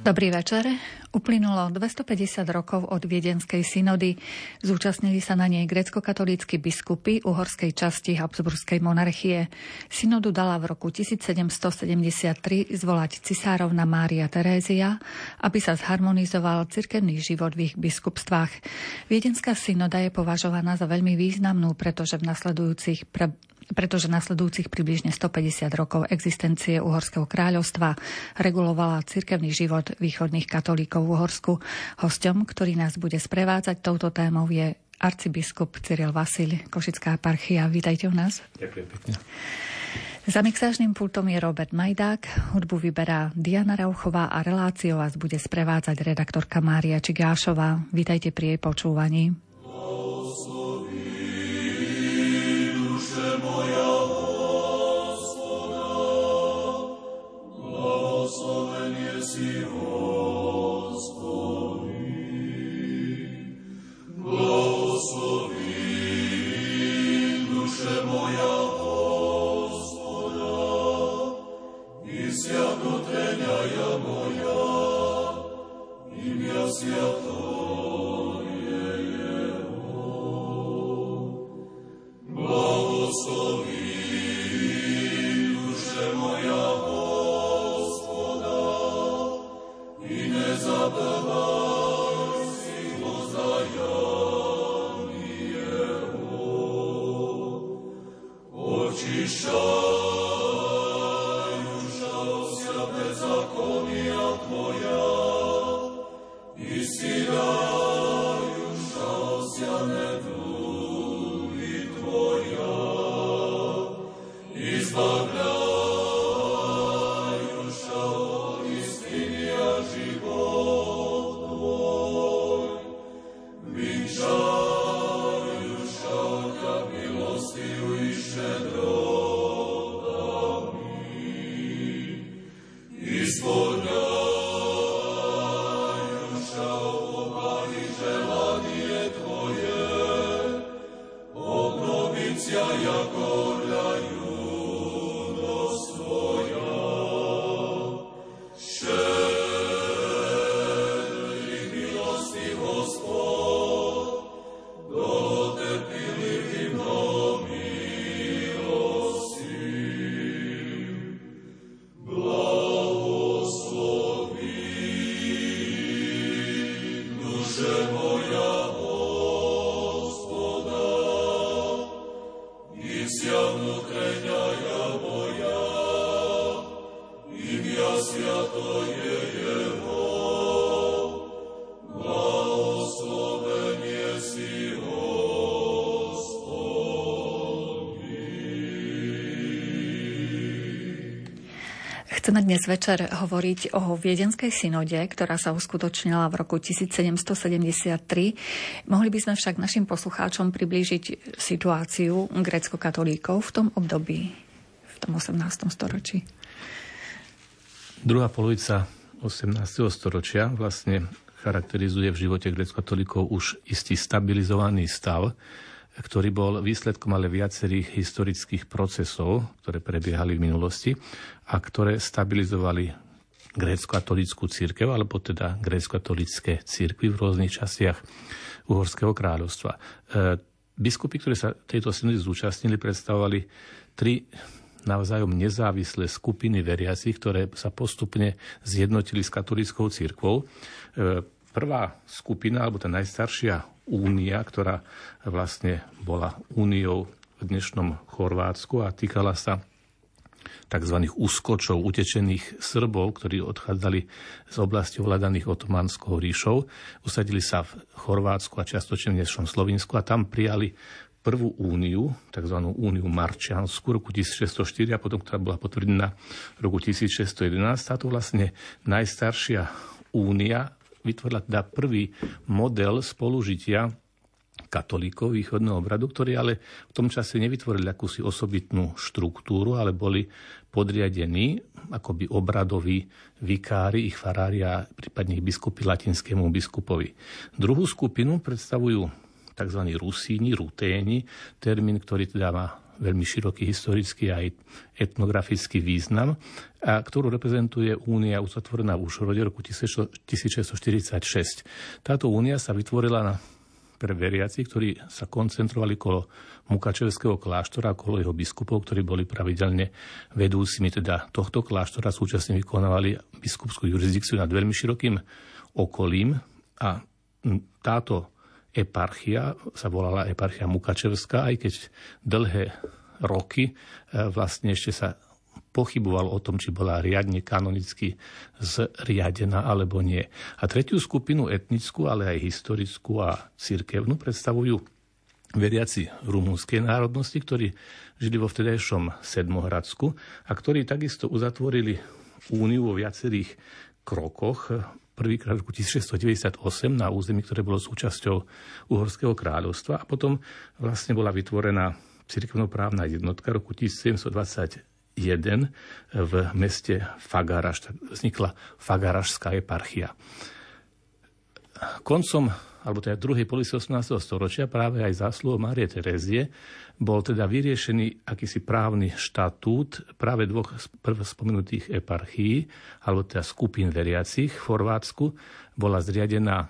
Dobrý večer. Uplynulo 250 rokov od Viedenskej synody. Zúčastnili sa na nej gréckokatolícki biskupy uhorskej časti Habsburskej monarchie. Synodu dala v roku 1773 zvolať cisárovna Mária Terézia, aby sa zharmonizoval cirkevný život v ich biskupstvách. Viedenská synoda je považovaná za veľmi významnú, pretože v nasledujúcich približne 150 rokov existencie Uhorského kráľovstva regulovala cirkevný život východných katolíkov v Uhorsku. Hosťom, ktorý nás bude sprevádzať touto témou, je arcibiskup Cyril Vasil, Košická eparchia. Vítajte u nás. Ďakujem pekne. Za mixážnym pultom je Robert Majdák, hudbu vyberá Diana Rauchová a reláciu vás bude sprevádzať redaktorka Mária Čigášová. Vítajte pri jej počúvaní. Chceme dnes večer hovoriť o Viedenskej synode, ktorá sa uskutočnila v roku 1773. Mohli by sme však našim poslucháčom priblížiť situáciu gréckokatolíkov v tom období, v tom 18. storočí. Druhá polovica 18. storočia vlastne charakterizuje v živote gréckokatolíkov už istý stabilizovaný stav, ktorý bol výsledkom ale viacerých historických procesov, ktoré prebiehali v minulosti a ktoré stabilizovali grécko-katolícku cirkev, alebo teda grécko-katolícke cirkvy v rôznych častiach Uhorského kráľovstva. Biskupy, ktorí sa tejto synody zúčastnili, predstavovali tri navzájom nezávislé skupiny veriacich, ktoré sa postupne zjednotili s katolíckou cirkvou. Prvá skupina, alebo tá najstaršia únia, ktorá vlastne bola úniou v dnešnom Chorvátsku a týkala sa tzv. Úskočov, utečených Srbov, ktorí odchádzali z oblasti ovládaných otomanskou ríšou. Usadili sa v Chorvátsku a čiastočne v dnešnom Slovinsku a tam prijali prvú úniu, tzv. Úniu Marčiansku roku 1604 a potom, ktorá bola potvrdená roku 1611. Táto vlastne najstaršia únia vytvorila teda prvý model spolužitia katolíkov východného obradu, ktorí ale v tom čase nevytvorili akúsi osobitnú štruktúru, ale boli podriadení akoby obradoví vikári, ich farári a prípadne ich biskupy latinskému biskupovi. Druhú skupinu predstavujú tzv. Rusíni, Ruténi, termín, ktorý teda má veľmi široký historický a aj etnografický význam, a ktorú reprezentuje únia uzatvorená v Ušorode roku 1646. Táto únia sa vytvorila pre veriaci, ktorí sa koncentrovali okolo Mukačevského kláštora, okolo jeho biskupov, ktorí boli pravidelne vedúcimi teda tohto kláštora, súčasne vykonávali biskupskú jurisdikciu nad veľmi širokým okolím, a táto eparchia sa volala eparchia Mukačevská, aj keď dlhé roky vlastne ešte sa pochybovalo o tom, či bola riadne kanonicky zriadená alebo nie. A tretiu skupinu etnickú, ale aj historickú a cirkevnú predstavujú veriaci rumunskej národnosti, ktorí žili vo vtedajšom Sedmohradsku a ktorí takisto uzatvorili úniu vo viacerých krokoch. Prvýkrát v roku 1698 na území, ktoré bolo súčasťou Uhorského kráľovstva, a potom vlastne bola vytvorená cirkevnoprávna jednotka roku 1720 jeden v meste Fagaraš. Vznikla Fagarašská eparchia. Koncom, alebo teda druhej polovici 18. storočia, práve aj zásluhou Márie Terezie, bol teda vyriešený akýsi právny štatút práve dvoch spomenutých eparchií, alebo teda skupín veriacich. V Chorvátsku bola zriadená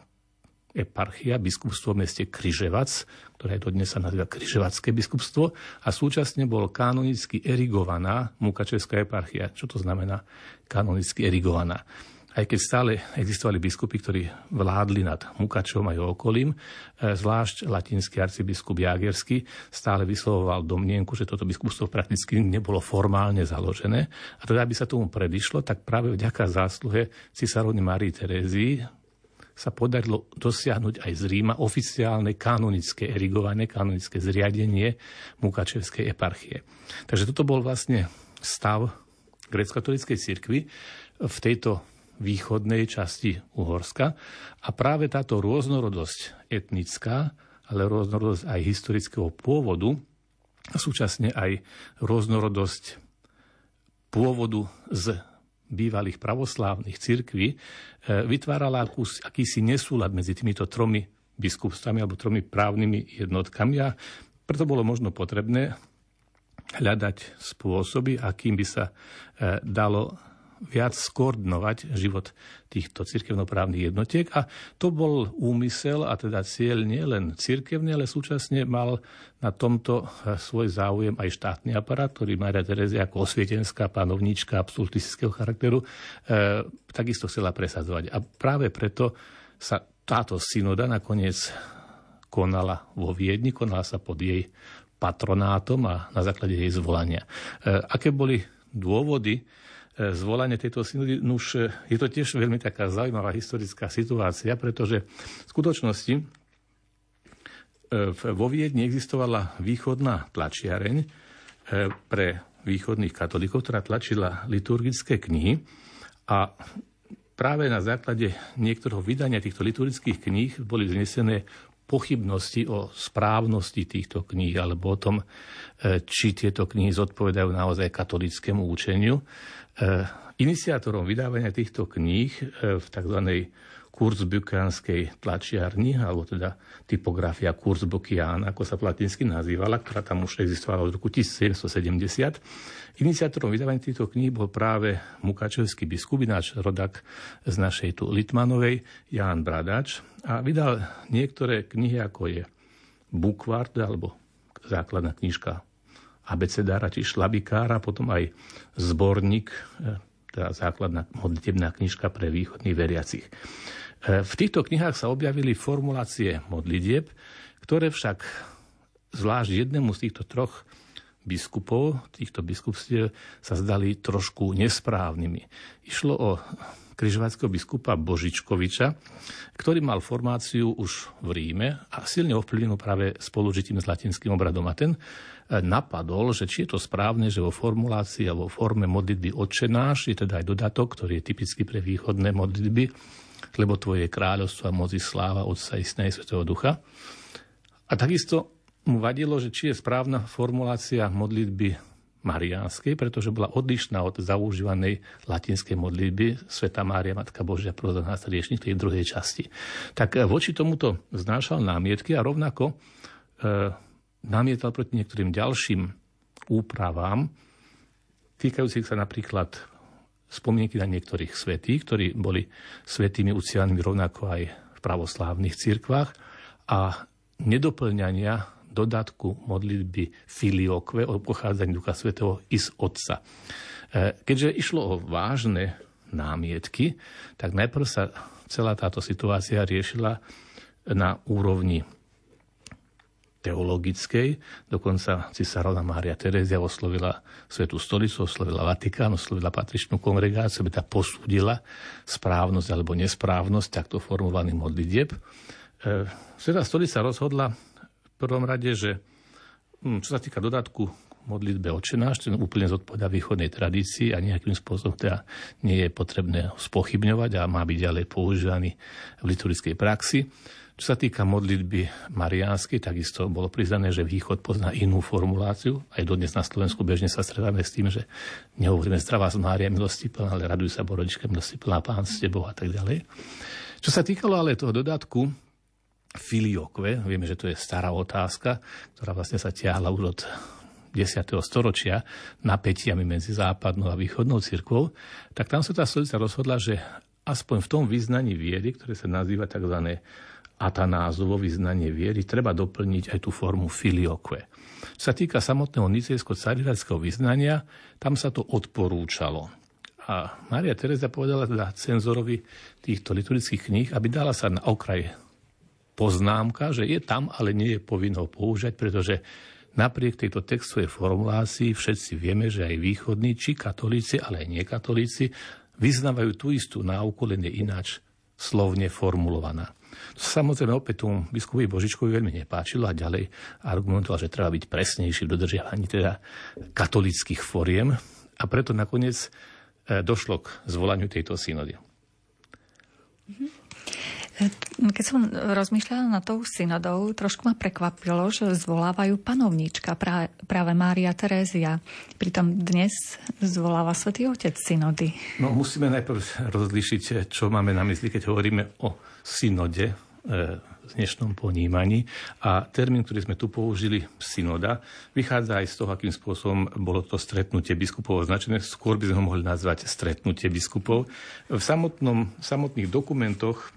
eparchia, biskupstvo v meste Križevac, ktoré dodnes sa nazýva Križevacké biskupstvo, a súčasne bol kanonicky erigovaná Mukačevská eparchia. Čo to znamená kanonicky erigovaná? Aj keď stále existovali biskupy, ktorí vládli nad Mukačevom a jeho okolím, zvlášť latinský arcibiskup Jágerský stále vyslovoval domnienku, že toto biskupstvo prakticky nebolo formálne založené. A teda, aby sa tomu predišlo, tak práve vďaka zásluhe cisárovny Márii Terézii sa podarilo dosiahnuť aj z Ríma oficiálne kanonické erigované, kanonické zriadenie Mukačevskej eparchie. Takže toto bol vlastne stav grécko-katolíckej cirkvi v tejto východnej časti Uhorska, a práve táto rôznorodosť etnická, ale rôznorodosť aj historického pôvodu a súčasne aj rôznorodosť pôvodu z bývalých pravoslávnych cirkví vytvárala akýsi nesúlad medzi týmito tromi biskupstvami alebo tromi právnymi jednotkami, a preto bolo možno potrebné hľadať spôsoby, akým by sa dalo viac skoordinovať život týchto cirkevnoprávnych jednotiek, a to bol úmysel a teda cieľ nie len cirkevný, ale súčasne mal na tomto svoj záujem aj štátny aparát, ktorý Mária Terézia ako osvietenská panovníčka absolutistického charakteru takisto chcela presadzovať. A práve preto sa táto synoda nakoniec konala vo Viedni, konala sa pod jej patronátom a na základe jej zvolania. Aké boli dôvody zvolanie tejto synody? Nuž, je to tiež veľmi taká zaujímavá historická situácia, pretože v skutočnosti vo Viedni existovala východná tlačiareň pre východných katolíkov, ktorá tlačila liturgické knihy, a práve na základe niektorého vydania týchto liturgických kníh boli vznesené pochybnosti o správnosti týchto kníh alebo o tom, či tieto knihy zodpovedajú naozaj katolíckému učeniu. Iniciátorom vydávania týchto kníh v tzv. Kurzbukianskej tlačiarni, alebo teda typografia Kurzbukian, ako sa latinsky nazývala, ktorá tam už existovala od roku 1770. Iniciátorom vydávania týchto kníh bol práve mukačevský biskup, náš rodak z našej tu Litmanovej, Ján Bradač, a vydal niektoré knihy, ako je Bukvard, alebo základná knižka abecedára či šlabikára, potom aj zborník, teda základná modlitebná knižka pre východných veriacich. V týchto knihách sa objavili formulácie modlitieb, ktoré však zvlášť jednému z týchto troch biskupov, týchto biskupstiev, sa zdali trošku nesprávnymi. Išlo o križovatského biskupa Božičkoviča, ktorý mal formáciu už v Ríme a silne ovplyvnil práve spolužitím s latinským obradom. A ten napadol, že či je to správne, že vo formulácii a vo forme modlitby Otče náš je teda aj dodatok, ktorý je typický pre východné modlitby, lebo tvoje kráľovstvo a moci sláva Otca i Syna i Svätého Ducha. A takisto mu vadilo, že či je správna formulácia modlitby mariánskej, pretože bola odlišná od zaužívanej latinskej modlitby Sveta Mária, Matka Božia, pros za nás hriešnych, tej druhej časti. Tak voči tomuto znášal námietky a rovnako namietal proti niektorým ďalším úpravám týkajúcich sa napríklad spomienky na niektorých svätých, ktorí boli svätými uctivanými rovnako aj v pravoslávnych cirkvách, a nedoplňania dodatku modlitby filiokve o pochádzaní Ducha Svätého i z Otca. Keďže išlo o vážne námietky, tak najprv sa celá táto situácia riešila na úrovni teologickej. Dokonca cisárovna Mária Terézia oslovila Svätú stolicu, oslovila Vatikán, oslovila patričnú kongregáciu, aby tá posúdila správnosť alebo nesprávnosť takto formovaných modlitieb. Svätá stolica rozhodla v prvom rade, že čo sa týka dodatku k modlitbe Otčenáš, ten úplne zodpovedá východnej tradícii a nejakým spôsobom teda nie je potrebné spochybňovať a má byť ďalej používaný v liturgickej praxi. Čo sa týka modlitby mariánskej, takisto bolo priznané, že východ pozná inú formuláciu. Aj dodnes na Slovensku bežne sa stretávame s tým, že nehovoríme zdravá Mária milostiplná, ale raduj sa Bohorodička milostiplná, Pán s tebou a tak ďalej. Čo sa týkalo ale toho dodatku filiokve, vieme, že to je stará otázka, ktorá vlastne sa ťahla už od 10. storočia napätiami medzi západnou a východnou cirkvou, tak tam sa tá stolica rozhodla, že aspoň v tom vyznaní viery, ktoré sa nazýva tzv. Atanázovo vyznanie viery, treba doplniť aj tú formu filiokve. Čo sa týka samotného nicejsko-carirátskeho vyznania, tam sa to odporúčalo. A Mária Terézia povedala teda cenzorovi týchto liturgických kníh, aby dala sa na okraj poznámka, že je tam, ale nie je povinno používať, pretože napriek tejto textovej formulácii všetci vieme, že aj východní, či katolíci, ale aj nekatolíci vyznávajú tú istú náuku, len je ináč slovne formulovaná. To sa samozrejme opäť tomu biskupovi Božičkovi veľmi nepáčilo a ďalej argumentoval, že treba byť presnejší v dodržiavaní teda katolických foriem, a preto nakoniec došlo k zvolaniu tejto synody. Keď som rozmýšľala nad tou synodou, trošku ma prekvapilo, že zvolávajú panovníčka, práve Mária Terézia. Pritom dnes zvoláva Svätý Otec synody. No, musíme najprv rozlíšiť, čo máme na mysli, keď hovoríme o synode v dnešnom ponímaní. A termín, ktorý sme tu použili, synoda, vychádza aj z toho, akým spôsobom bolo to stretnutie biskupov označené. Skôr by sme ho mohli nazvať stretnutie biskupov. V samotných dokumentoch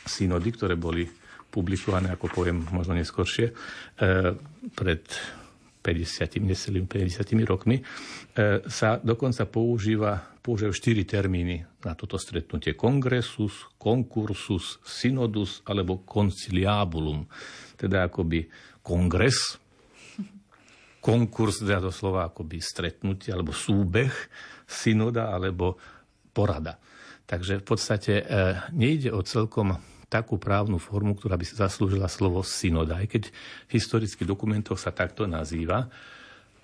synody, ktoré boli publikované, ako poviem možno neskôršie, pred 50 rokmi, sa dokonca používajú 4 termíny na toto stretnutie. Kongresus, konkursus, synodus alebo conciliabulum. Teda akoby kongres, konkurs, teda doslova akoby stretnutie alebo súbeh, synoda alebo porada. Takže v podstate nejde o celkom takú právnu formu, ktorá by si zaslúžila slovo synoda, aj keď v historických dokumentoch sa takto nazýva.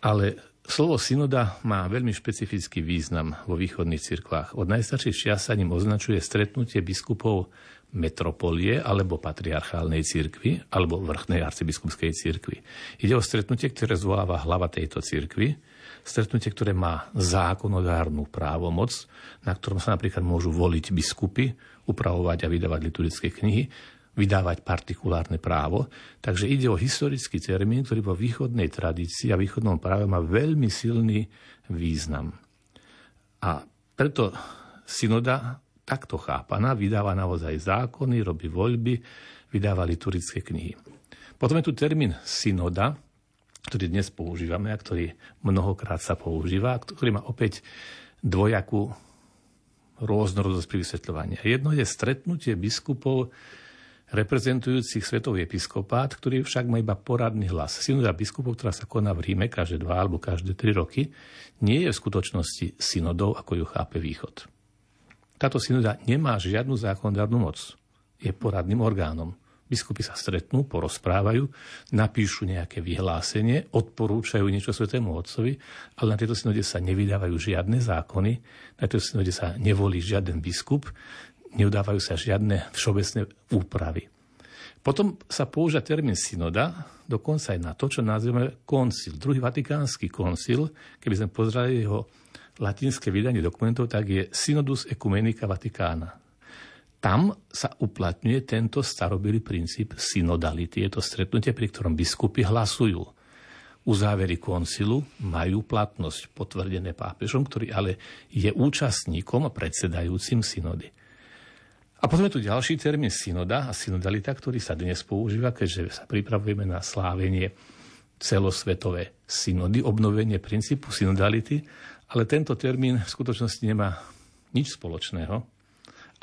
Ale slovo synoda má veľmi špecifický význam vo východných cirkvách. Od najstarších čias sa ním označuje stretnutie biskupov metropolie alebo patriarchálnej cirkvi alebo vrchnej arcibiskupskej cirkvi. Ide o stretnutie, ktoré zvoláva hlava tejto cirkvi. Stretnutie, ktoré má zákonodárnu právomoc, na ktorom sa napríklad môžu voliť biskupy, upravovať a vydávať liturgické knihy, vydávať partikulárne právo. Takže ide o historický termín, ktorý vo východnej tradícii a východnom práve má veľmi silný význam. A preto synoda takto chápaná vydáva naozaj zákony, robí voľby, vydáva liturgické knihy. Potom je tu termín synoda, ktorý dnes používame a ktorý mnohokrát sa používa, ktorý má opäť dvojakú rôznorodosť pri vysvetľovaní. Jedno je stretnutie biskupov reprezentujúcich svetový episkopát, ktorý však má iba poradný hlas. Synoda biskupov, ktorá sa koná v Ríme každé 2 alebo každé 3 roky, nie je v skutočnosti synodou, ako ju chápe východ. Táto synoda nemá žiadnu zákonodárnu moc. Je poradným orgánom. Biskupy sa stretnú, porozprávajú, napíšu nejaké vyhlásenie, odporúčajú niečo Svätému Otcovi, ale na tejto synode sa nevydávajú žiadne zákony, na tejto synode sa nevolí žiaden biskup, neudávajú sa žiadne všeobecné úpravy. Potom sa používa termín synoda dokonca aj na to, čo nazývame koncil. Druhý vatikánsky koncil, keby sme pozreli jeho latinské vydanie dokumentov, tak je Synodus Ecumenica Vaticana. Tam sa uplatňuje tento starobylý princíp synodality. Je to stretnutie, pri ktorom biskupy hlasujú. Uzávery koncilu majú platnosť potvrdené pápežom, ktorý ale je účastníkom a predsedajúcim synody. A potom je tu ďalší termín synoda a synodalita, ktorý sa dnes používa, keďže sa pripravujeme na slávenie celosvetové synody, obnovenie princípu synodality, ale tento termín v skutočnosti nemá nič spoločného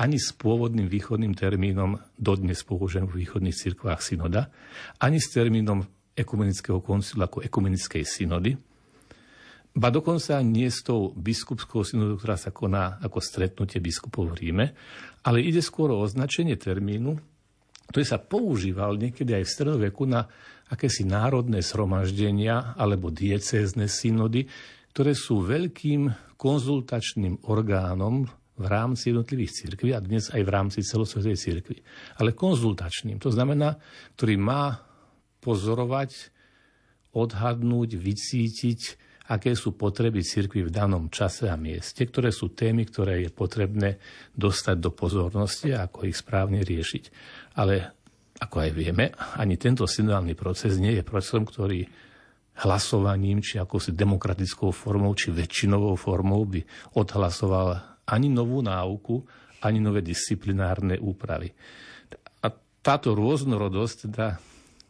ani s pôvodným východným termínom dodnes používaným v východných cirkvách synoda, ani s termínom ekumenického koncilu ako ekumenickej synody, ba dokonca nie s tou biskupskou synodou, ktorá sa koná ako stretnutie biskupov v Ríme, ale ide skôr o označenie termínu, ktorý sa používal niekedy aj v stredoveku na akési národné zhromaždenia alebo diecézne synody, ktoré sú veľkým konzultačným orgánom v rámci jednotlivých cirkví a dnes aj v rámci celosvetovej cirkvi. Ale konzultačným, to znamená, ktorý má pozorovať, odhadnúť, vycítiť, aké sú potreby cirkvi v danom čase a mieste, ktoré sú témy, ktoré je potrebné dostať do pozornosti a ako ich správne riešiť. Ale, ako aj vieme, ani tento synodálny proces nie je procesom, ktorý hlasovaním, či akousi demokratickou formou, či väčšinovou formou by odhlasoval ani novú náuku, ani nové disciplinárne úpravy. A táto rôznorodosť teda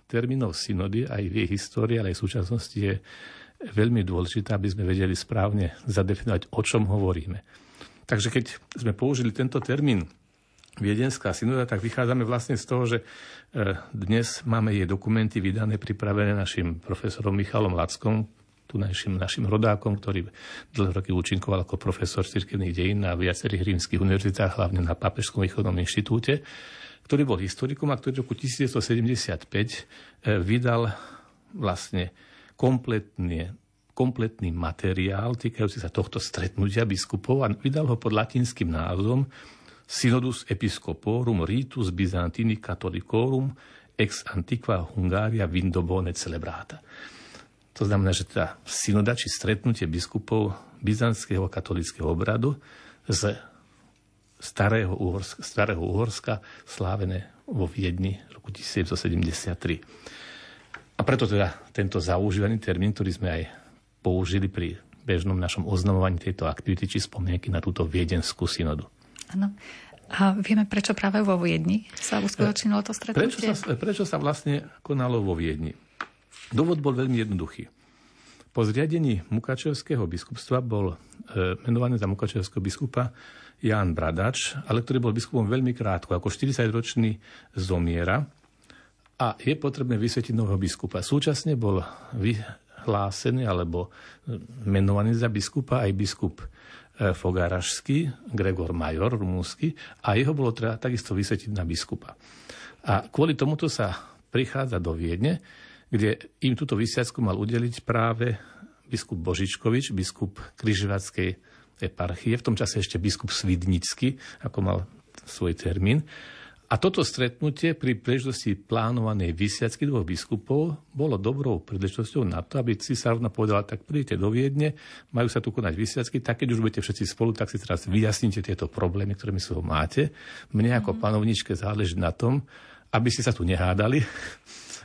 termínov synody, aj v jej histórii, ale aj v súčasnosti je veľmi dôležitá, aby sme vedeli správne zadefinovať, o čom hovoríme. Takže keď sme použili tento termín viedenská synoda, tak vychádzame vlastne z toho, že dnes máme jej dokumenty vydané, pripravené našim profesorom Michalom Lackom, našim rodákom, ktorý dlhé roky účinkoval ako profesor cirkevných dejín na viacerých rímskych univerzitách, hlavne na Pápežskom východnom inštitúte, ktorý bol historikom a ktorý v roku 1975 vydal vlastne kompletný materiál týkajúci sa tohto stretnutia biskupov a vydal ho pod latinským názvom Synodus Episcoporum Ritus Byzantini Catholicorum ex antiqua Hungaria Vindobone Celebrata. To znamená, že tá synoda či stretnutie biskupov byzantského katolického obradu z Starého Uhorska, slávené vo Viedni roku 1773. A preto teda tento zaužívaný termín, ktorý sme aj použili pri bežnom našom oznamovaní tejto aktivity či spomienky na túto viedenskú synodu. Áno. A vieme, prečo práve vo Viedni sa uskutočnilo to stretnutie? Prečo sa vlastne konalo vo Viedni? Dôvod bol veľmi jednoduchý. Po zriadení Mukačevského biskupstva bol menovaný za Mukačevského biskupa Ján Bradač, ale ktorý bol biskupom veľmi krátko, ako 40-ročný zomiera a je potrebné vysvetiť nového biskupa. Súčasne bol vyhlásený alebo menovaný za biskupa aj biskup Fogarašský, Gregor Major, rumúnsky, a jeho bolo treba takisto vysvetiť na biskupa. A kvôli tomuto sa prichádza do Viedne, kde im túto vysviacku mal udeliť práve biskup Božičkovič, biskup Križovatskej eparchie, v tom čase ešte biskup Svidnický, ako mal svoj termín. A toto stretnutie pri príležitosti plánovanej vysiacky dvoch biskupov bolo dobrou príležitosťou na to, aby cisárovna povedala, tak príďte do Viedne, majú sa tu konať vysiacky, tak keď už budete všetci spolu, tak si teraz vyjasnite tieto problémy, ktorými si ho máte. Mne ako panovničke záleží na tom, aby ste sa tu nehádali,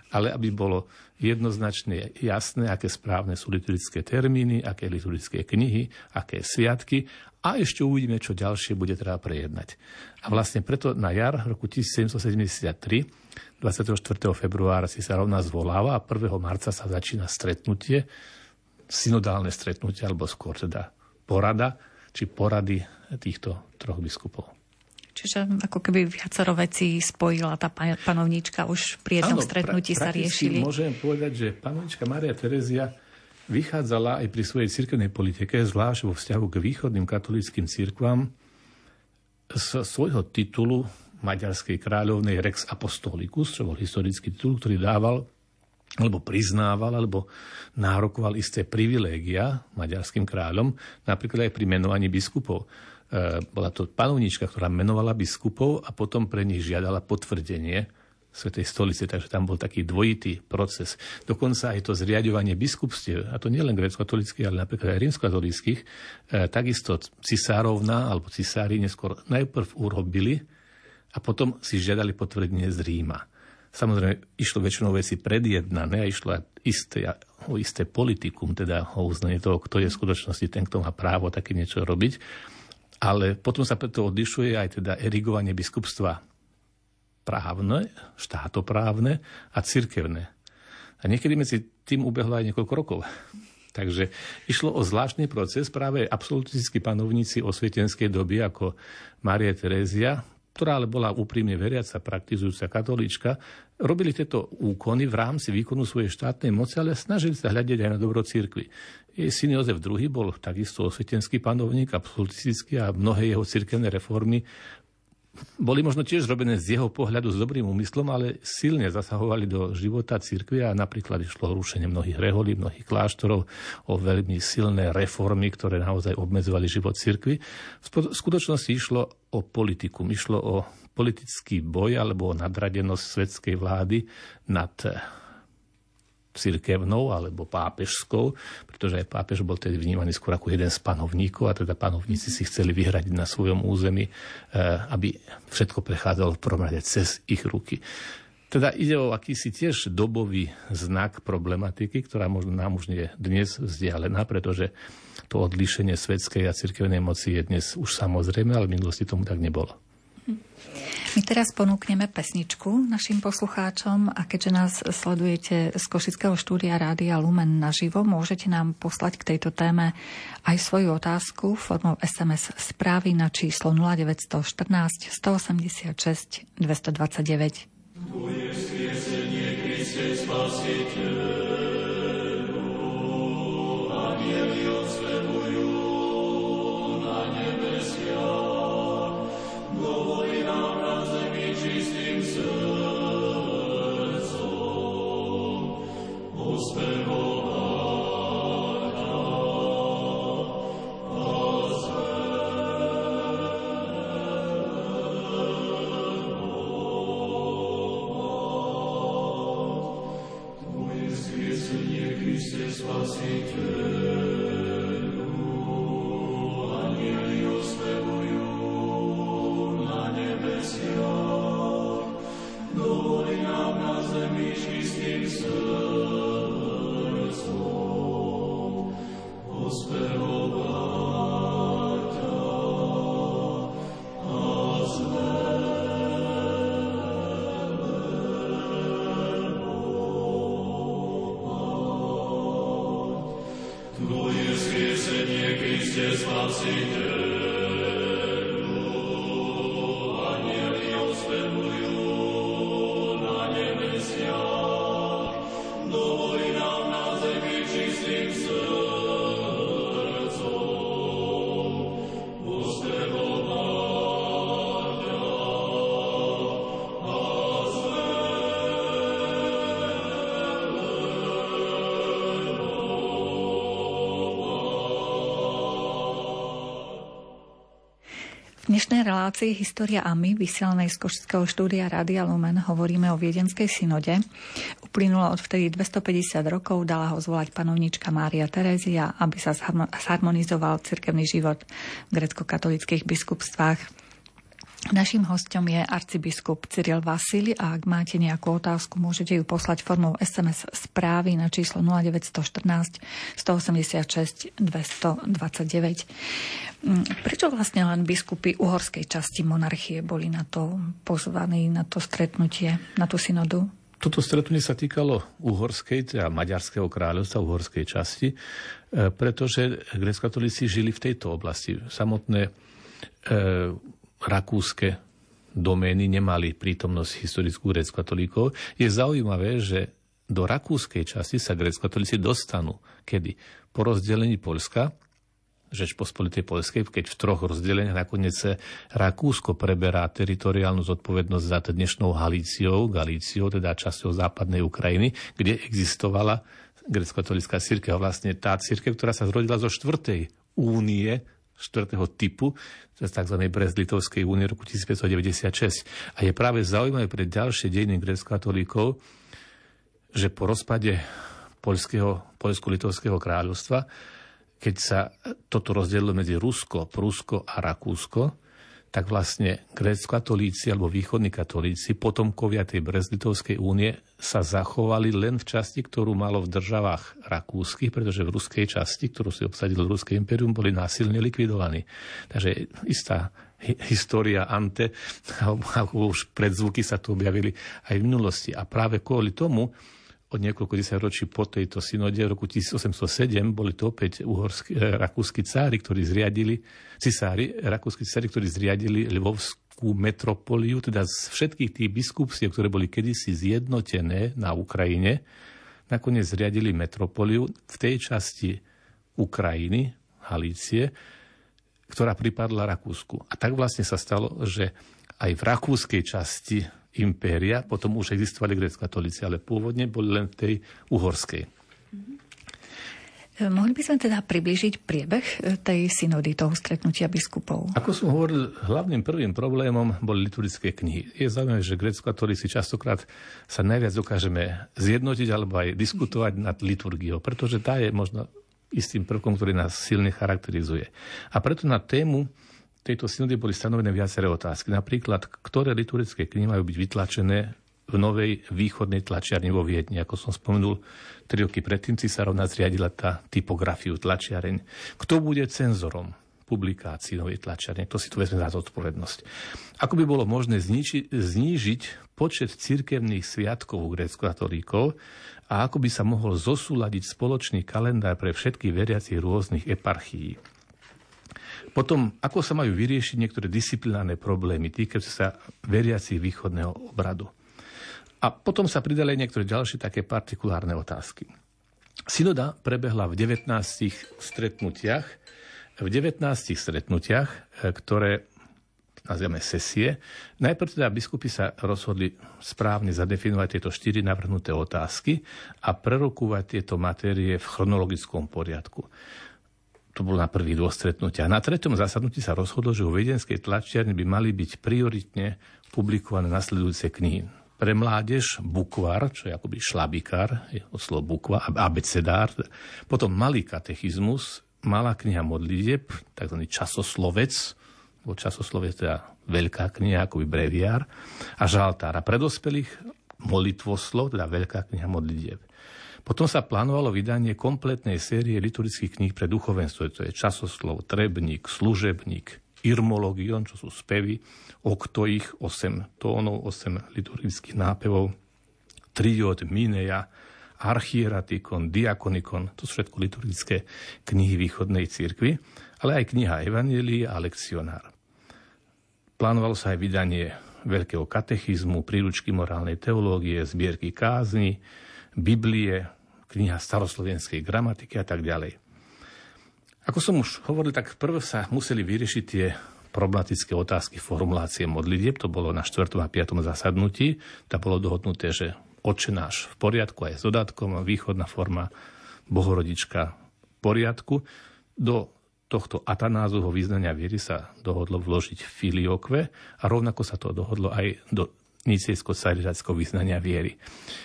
ale aby bolo jednoznačne jasné, aké správne sú liturgické termíny, aké liturgické knihy, aké sviatky a ešte uvidíme, čo ďalšie bude treba prejednať. A vlastne preto na jar roku 1773, 24. februára si sa rovná zvoláva a 1. marca sa začína stretnutie, synodálne stretnutie, alebo skôr teda porada, či porady týchto troch biskupov. Čiže ako keby viacero vecí spojila tá panovníčka, už pri jednom stretnutí sa riešili. Môžem povedať, že panovníčka Mária Terézia vychádzala aj pri svojej cirkevnej politike, zvlášť vo vzťahu k východným katolíckym cirkvám, z svojho titulu maďarskej kráľovnej Rex Apostolicus, čo bol historický titul, ktorý dával, alebo priznával, alebo nárokoval isté privilégia maďarským kráľom, napríklad aj pri menovaní biskupov. Bola to panovnička, ktorá menovala biskupov a potom pre nich žiadala potvrdenie Svätej stolice, takže tam bol taký dvojitý proces. Dokonca aj to zriaďovanie biskupstiev, a to nielen grécko-katolíckych, ale napríklad aj rímsko-katolíckych, takisto cisárovna alebo cisári neskôr najprv urobili a potom si žiadali potvrdenie z Ríma. Samozrejme, išlo väčšinou veci predjednané a išlo isté politikum, teda o uznanie toho, kto je v skutočnosti ten, kto má právo také niečo robiť. Ale potom sa preto odlišuje aj teda erigovanie biskupstva právne, štátoprávne a cirkevné. A niekedy medzi tým ubehlo aj niekoľko rokov. Takže išlo o zvláštny proces, práve absolutistickí panovníci osvietenskej doby ako Mária Terézia, ktorá ale bola úprimne veriaca, praktizujúca katolíčka, robili tieto úkony v rámci výkonu svojej štátnej moci, ale snažili sa hľadiť aj na dobro cirkvi. Jej syn Jozef II bol takisto osvietenský panovník, absolutistický, a mnohé jeho cirkevné reformy boli možno tiež robené z jeho pohľadu s dobrým úmyslom, ale silne zasahovali do života cirkvi, a napríklad išlo o rušenie mnohých reholí, mnohých kláštorov, o veľmi silné reformy, ktoré naozaj obmedzovali život cirkvi. V skutočnosti išlo o politikum, išlo o politický boj alebo o nadradenosť svetskej vlády nad cirkevnou alebo pápežskou, pretože aj pápež bol tedy vnímaný skôr ako jeden z panovníkov, a teda panovníci si chceli vyhradiť na svojom území, aby všetko prechádzalo v prvom rade cez ich ruky. Teda ide o akýsi tiež dobový znak problematiky, ktorá možno nám už nie dnes vzdialená, pretože to odlíšenie svetskej a cirkevnej moci je dnes už samozrejme, ale v minulosti tomu tak nebolo. My teraz ponúkneme pesničku našim poslucháčom, a keďže nás sledujete z košického štúdia Rádia Lumen naživo, môžete nám poslať k tejto téme aj svoju otázku formou SMS správy na číslo 0914 186 229. Tu je vzkriesenie Kriste Spasiteľu, anjeli odspevujú na nebesiach, govori nám na zemi čistým srdcom, ospevoval. V dnešnej relácii História a my, vysielanej z košického štúdia Rádia Lumen, hovoríme o Viedenskej synode. Uplynulo od vtedy 250 rokov, dala ho zvolať panovnička Mária Terézia, aby sa zharmonizoval cirkevný život v grécko-katolíckych biskupstvách. Naším hostom je arcibiskup Cyril Vasili, a ak máte nejakú otázku, môžete ju poslať formou SMS správy na číslo 0914 186 229. Prečo vlastne len biskupy uhorskej časti monarchie boli na to pozvaní, na to stretnutie, na tú synodu? Toto stretnutie sa týkalo uhorskej, teda maďarského kráľovstva, uhorskej časti, pretože gréckokatolíci žili v tejto oblasti. Samotné rakúske domény nemali prítomnosť historickú gréckokatolíkov. Je zaujímavé, že do rakúskej časti sa gréckokatolíci dostanú. Kedy? Po rozdelení Poľska, Žečpospolitej Poľskej, keď v troch rozdeleniach nakoniec Rakúsko preberá teritoriálnu zodpovednosť za dnešnou Galíciou, teda časťou západnej Ukrajiny, kde existovala gréckokatolická cirkev. Vlastne tá cirkev, ktorá sa zrodila zo štvrtej únie, štvrtého typu, z tzv. Brest-Litovskej únie roku 1596. A je práve zaujímavé pre ďalšie dejiny gréckokatolíkov, že po rozpade Poľsko-Litovského kráľovstva, keď sa toto rozdelilo medzi Rusko, Prusko a Rakúsko, tak vlastne grécko-katolíci alebo východní katolíci, potomkovia tej Brezlitovskej únie, sa zachovali len v časti, ktorú malo v državách rakúskych, pretože v ruskej časti, ktorú si obsadilo Ruské impérium, boli násilne likvidovaní. Takže istá história ante, alebo už predzvuky sa tu objavili aj v minulosti. A práve kvôli tomu, od niekoľko desaťročí po tejto synode v roku 1807 boli to opäť rakúski cári, ktorí zriadili Lvovskú metropoliu, teda z všetkých tých biskupstiev, ktoré boli kedysi zjednotené na Ukrajine, nakoniec zriadili metropoliu v tej časti Ukrajiny, Halície, ktorá pripadla Rakúsku. A tak vlastne sa stalo, že aj v rakúskej časti impéria, potom už existovali grécko-katolíci, ale pôvodne boli len v tej uhorskej. Mohli by sme teda priblížiť priebeh tej synody, toho stretnutia biskupov? Ako som hovoril, hlavným prvým problémom boli liturgické knihy. Je zaujímavé, že grécko-katolíci častokrát sa najviac dokážeme zjednotiť alebo aj diskutovať nad liturgiou, pretože tá je možno istým prvkom, ktorý nás silne charakterizuje. A preto na tému v tejto synode boli stanovené viaceré otázky. Napríklad, ktoré liturgické knihy majú byť vytlačené v novej východnej tlačiarni vo Viedni. Ako som spomenul, 3 roky predtým cisárovna zriadila tá typografiu tlačiareň. Kto bude cenzorom publikácií novej tlačiarne? Kto si tu vezme za zodpovednosť? Ako by bolo možné znížiť počet cirkevných sviatkov u grécko-katolíkov a ako by sa mohol zosúladiť spoločný kalendár pre všetkých veriacich rôznych eparchií? Potom, ako sa majú vyriešiť niektoré disciplinárne problémy týkajúce sa veriacich východného obradu. A potom sa pridali niektoré ďalšie také partikulárne otázky. Synoda prebehla v 19 stretnutiach, ktoré nazývame sesie. Najprv teda biskupy sa rozhodli správne zadefinovať tieto 4 navrhnuté otázky a prerokovať tieto matérie v chronologickom poriadku. To bolo na prvých 2 stretnutia. Na 3. zasadnutí sa rozhodlo, že vo viedenskej tlačiarni by mali byť prioritne publikované nasledujúce knihy. Pre mládež bukvar, čo je akoby šlabikár, je od slova bukva, abecedár. Potom malý katechizmus, malá kniha modlitieb, tzv. Časoslovec, bo časoslovec teda veľká kniha, akoby breviár, a žaltár. A pre dospelých molitvoslov, teda veľká kniha modlitieb. Potom sa plánovalo vydanie kompletnej série liturgických kníh pre duchovenstvo. To je Časoslov, Trebník, Služebník, Irmologion, čo sú spevy, Oktoich, 8 tónov, 8 liturgických nápevov, Triod, Mineja, Archieratikon, Diakonikon, to sú všetko liturgické knihy východnej cirkvi, ale aj kniha Evanjelii a lekcionár. Plánovalo sa aj vydanie veľkého katechizmu, príručky morálnej teológie, zbierky kázni, Biblie, kniha staroslovenskej gramatiky a tak ďalej. Ako som už hovoril, tak prv sa museli vyriešiť tie problematické otázky formulácie modlitieb. To bolo na 4. a 5. zasadnutí. Tam bolo dohodnuté, že Otče náš v poriadku aj s dodatkom, východná forma Bohorodička v poriadku. Do tohto Atanázovho vyznania viery sa dohodlo vložiť filiokve a rovnako sa to dohodlo aj do nicejsko-carižáckého vyznania viery.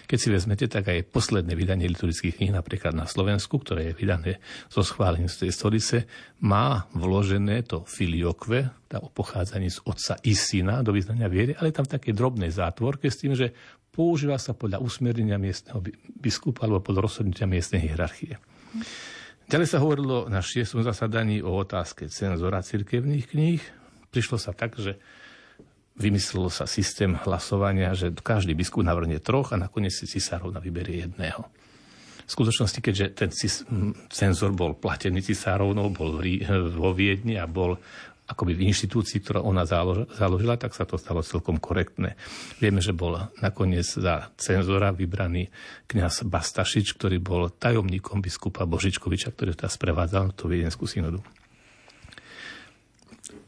Keď si vezmete, tak aj posledné vydanie liturgických kníh, napríklad na Slovensku, ktoré je vydané so schválením z tej stolice, má vložené to filiokve, o pochádzaní z otca i syna do vyznania viery, ale tam v takej drobnej zátvorke s tým, že používa sa podľa usmernenia miestneho biskupa alebo podľa rozhodnutia miestnej hierarchie. Ďalej sa hovorilo na 6. zasadaní o otázke cenzora cirkevných kníh. Prišlo sa tak, že vymyslel sa systém hlasovania, že každý biskup navrhne 3 a nakoniec si cisárovna vyberie 1. V skutočnosti, keďže ten cenzor bol platený cisárovnou, bol vo Viedni a bol akoby v inštitúcii, ktorú ona založila, tak sa to stalo celkom korektné. Vieme, že bol nakoniec za cenzora vybraný kňaz Bastašič, ktorý bol tajomníkom biskupa Božičkoviča, ktorý teda sprevádzal tú viedenskú synodu.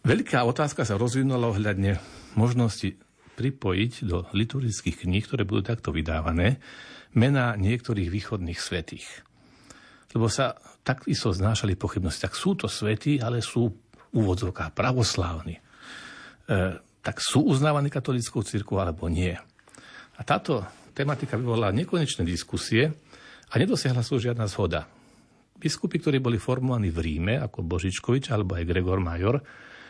Veľká otázka sa rozvinula ohľadne možnosti pripojiť do liturgických kníh, ktoré budú takto vydávané, mená niektorých východných svätých. Lebo sa takisto znášali pochybnosti. Tak sú to svätí, ale sú v úvodzovkách pravoslávni. Tak sú uznávaní katolíckou cirkvou alebo nie. A táto tematika vyvolala nekonečné diskusie a nedosiahla sa žiadna zhoda. Biskupy, ktorí boli formovaní v Ríme, ako Božičkovič alebo aj Gregor Major,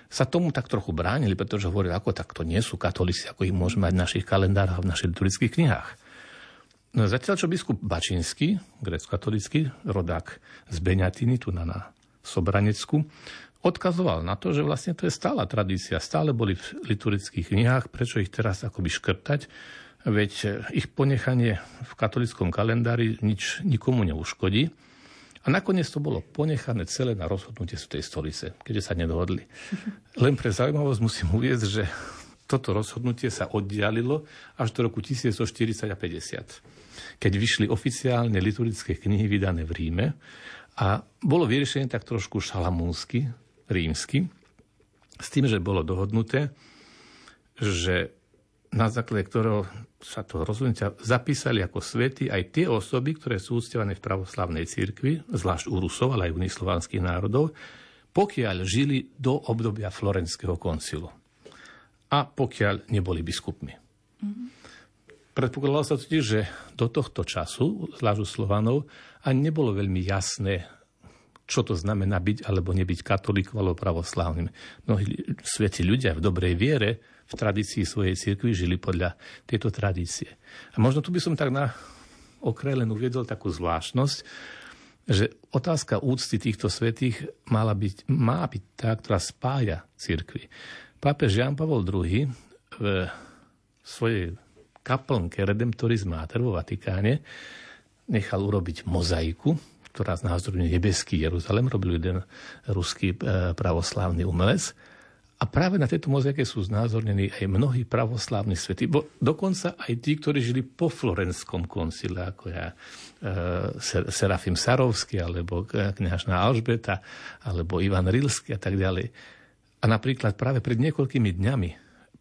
sa tomu tak trochu bránili, pretože hovorili, ako tak to nie sú katolíci, ako ich môžeme mať v našich kalendárach, v našich liturgických knihách. No, zatiaľ, čo biskup Bačínsky, gréckokatolícky, rodák z Beňatiny, tu na Sobranecku, odkazoval na to, že vlastne to je stála tradícia, stále boli v liturgických knihách, prečo ich teraz akoby škrtať, veď ich ponechanie v katolíckom kalendári nič nikomu neuškodí. A nakoniec to bolo ponechané celé na rozhodnutie Svätej stolice, keďže sa nedohodli. Len pre zaujímavosť musím uviesť, že toto rozhodnutie sa oddialilo až do roku 1140 a 50, keď vyšli oficiálne liturgické knihy vydané v Ríme a bolo vyriešené tak trošku šalamúnsky, rímsky, s tým, že bolo dohodnuté, že na základe ktorého sa to rozhodnutia zapísali ako svätí aj tie osoby, ktoré sú uctievané v pravoslavnej cirkvi, zvlášť u Rusov, ale aj u iných slovanských národov, pokiaľ žili do obdobia Florenského koncilu a pokiaľ neboli biskupmi. Mm-hmm. Predpokladalo sa totiž, že do tohto času, zvlášť u Slovanov, ani nebolo veľmi jasné, čo to znamená byť alebo nebyť katolíkom alebo pravoslávnym. Mnohí svätí ľudia v dobrej viere v tradícii svojej cirkvi žili podľa tejto tradície. A možno tu by som tak na okraj len uviedol takú zvláštnosť, že otázka úcty týchto svätých má byť tá, ktorá spája cirkvi. Pápež Ján Pavol II v svojej kaplnke Redemptoris Mater vo Vatikáne nechal urobiť mozaiku, ktorá znázorňuje nebeský Jeruzalém, robil jeden ruský pravoslávny umelec. A práve na tejto mozaike sú znázornení aj mnohí pravoslávni svätí, bo dokonca aj tí, ktorí žili po Florenskom koncile, ako Serafim Sarovský, alebo kňažná Alžbeta, alebo Ivan Rilský a tak ďalej. A napríklad práve pred niekoľkými dňami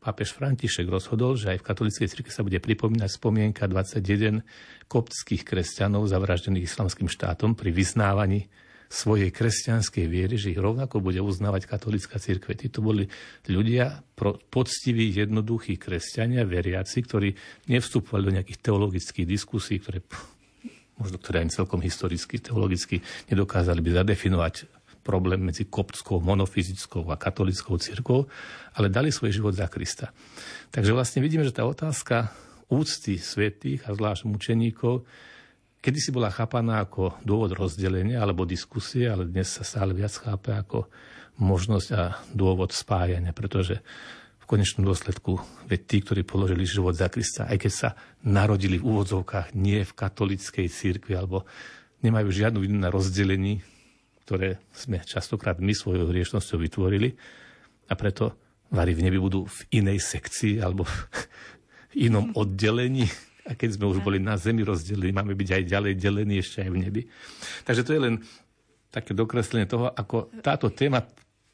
pápež František rozhodol, že aj v katolíckej cirkvi sa bude pripomínať spomienka 21 koptských kresťanov zavraždených islamským štátom pri vyznávaní svojej kresťanskej viery, že ich rovnako bude uznávať katolícka cirkev. Títo boli ľudia, poctiví, jednoduchí kresťania, veriaci, ktorí nevstupovali do nejakých teologických diskusí, ktoré možno ktoré aj celkom historicky, teologicky nedokázali by zadefinovať problém medzi koptskou, monofyzickou a katolickou cirkvou, ale dali svoj život za Krista. Takže vlastne vidíme, že tá otázka úcty svätých a zvlášť mučeníkov kedysi bola chápaná ako dôvod rozdelenia alebo diskusie, ale dnes sa stále viac chápe ako možnosť a dôvod spájania, pretože v konečnom dôsledku veď tí, ktorí položili život za Krista, aj keď sa narodili v úvodzovkách nie v katolíckej cirkvi alebo nemajú žiadnu vinu na rozdelení, ktoré sme častokrát my svojou hriešnosťou vytvorili, a preto vari v nebi budú v inej sekcii alebo v inom oddelení, a keď sme už boli na zemi rozdelení, máme byť aj ďalej delení ešte aj v nebi. Takže to je len také dokreslenie toho, ako táto téma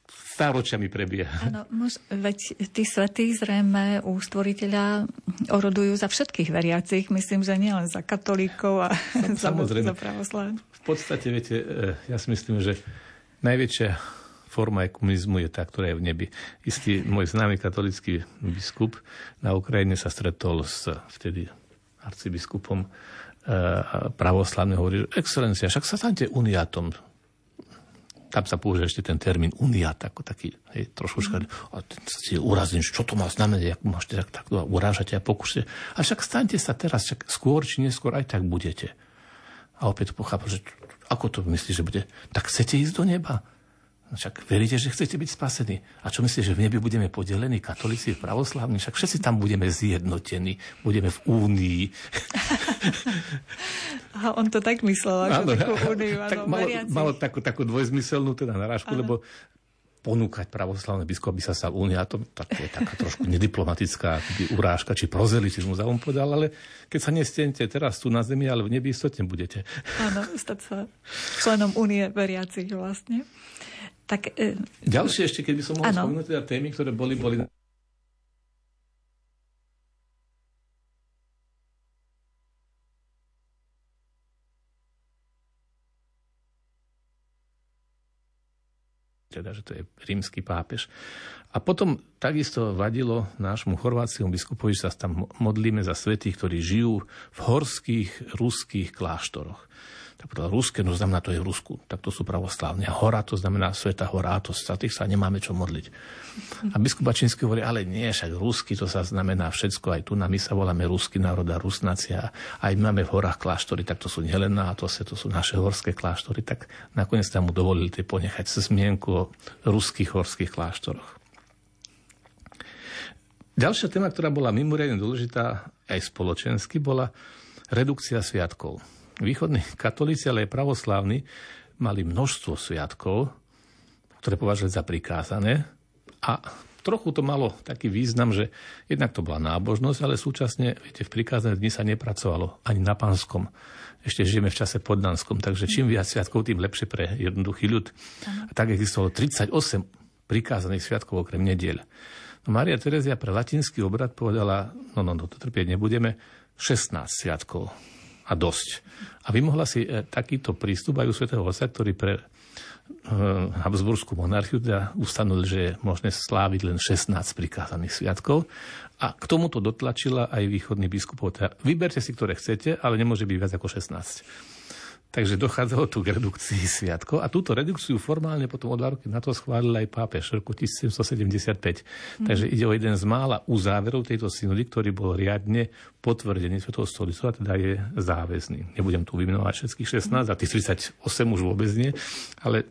stáročiami prebieha. Áno, veď tí svätí zrejme u Stvoriteľa orodujú za všetkých veriacich, myslím, že nielen za katolíkov a za pravoslávnych. V podstate, viete, ja si myslím, že najväčšia forma ekumenizmu je tá, ktorá je v nebi. Istý môj známy katolícky biskup na Ukrajine sa stretol s vtedy arcibiskupom pravoslavným, hovorí, že excelencia, však sa staňte uniatom. Tam sa používa ešte ten termín uniat, ako taký, hej, trošku škadý. A ten sa si urazíš, čo to má znamená, ako máš teda takto urážať a pokúšať. A však staňte sa teraz, však skôr či neskôr aj tak budete. A opäť pochápal, že ako to myslíš, že bude? Tak chcete ísť do neba? Však veríte, že chcete byť spasení. A čo myslíš, že v nebi budeme podelení, katolíci, pravoslávni? Však všetci tam budeme zjednotení, budeme v únii. A on to tak myslel, že takú úniu, áno, veriaci. Malo takú dvojzmyselnú teda narážku, áno. Lebo ponúkať pravoslavné biskup, aby sa stal uniatom, to je taká trošku nediplomatická urážka či prozelitizmus, a on povedal, ale keď sa nestiente teraz tu na zemi, ale v nebi istotne budete. Áno, stať sa členom únie veriacich vlastne. Tak, ďalšie ešte, keby som mohol spomenúť teda témy, ktoré boli teda, že to je rímsky pápež. A potom takisto vadilo nášmu chorvátskému biskupovi, že sa tam modlíme za svätých, ktorí žijú v horských ruských kláštoroch. tak povedal ruské, no znamená to je v Rusku, tak to sú pravoslávne. A hora, to znamená sveta hora, to sa tých sa nemáme čo modliť. A biskup Bačínsky hovorí, ale nie, však rusky, to sa znamená všetko, aj tu my sa voláme ruský národ a rusnácia, aj my máme v horách kláštory, tak to sú Helena, to sú naše horské kláštory, tak nakoniec tam mu dovolili ponechať zmienku o ruských horských kláštoroch. Ďalšia téma, ktorá bola mimoriadne dôležitá aj spoločensky, bola redukcia sviatkov. Východní katolíci, ale aj pravoslávni, mali množstvo sviatkov, ktoré považovali za prikázané. A trochu to malo taký význam, že jednak to bola nábožnosť, ale súčasne, viete, v prikázané dni sa nepracovalo ani na Pánskom. Ešte žijeme v čase poddanskom, takže čím viac sviatkov, tým lepšie pre jednoduchý ľud. A tak existovalo 38 prikázaných sviatkov okrem nediel. No, Mária Terezia pre latinský obrad povedala, no, to trpieť nebudeme, 16 sviatkov a dosť. A vymohla si takýto prístup aj u svätého Otca, ktorý pre Habsburskú monarchiu teda ustanovil, že je možné sláviť len 16 prikázaných sviatkov. A k tomuto dotlačila aj východný biskupov. Teda vyberte si, ktoré chcete, ale nemôže byť viac ako 16. Takže dochádzalo tu k redukcii sviatkov a túto redukciu formálne potom o 2 roky na to schválil aj pápež v roku 1775. Takže ide o jeden z mála uzáverov tejto synody, ktorý bol riadne potvrdený Svätou stolicou a teda je záväzný. Nebudem tu vymenovať všetkých 16 a tých 38 už vôbec nie, ale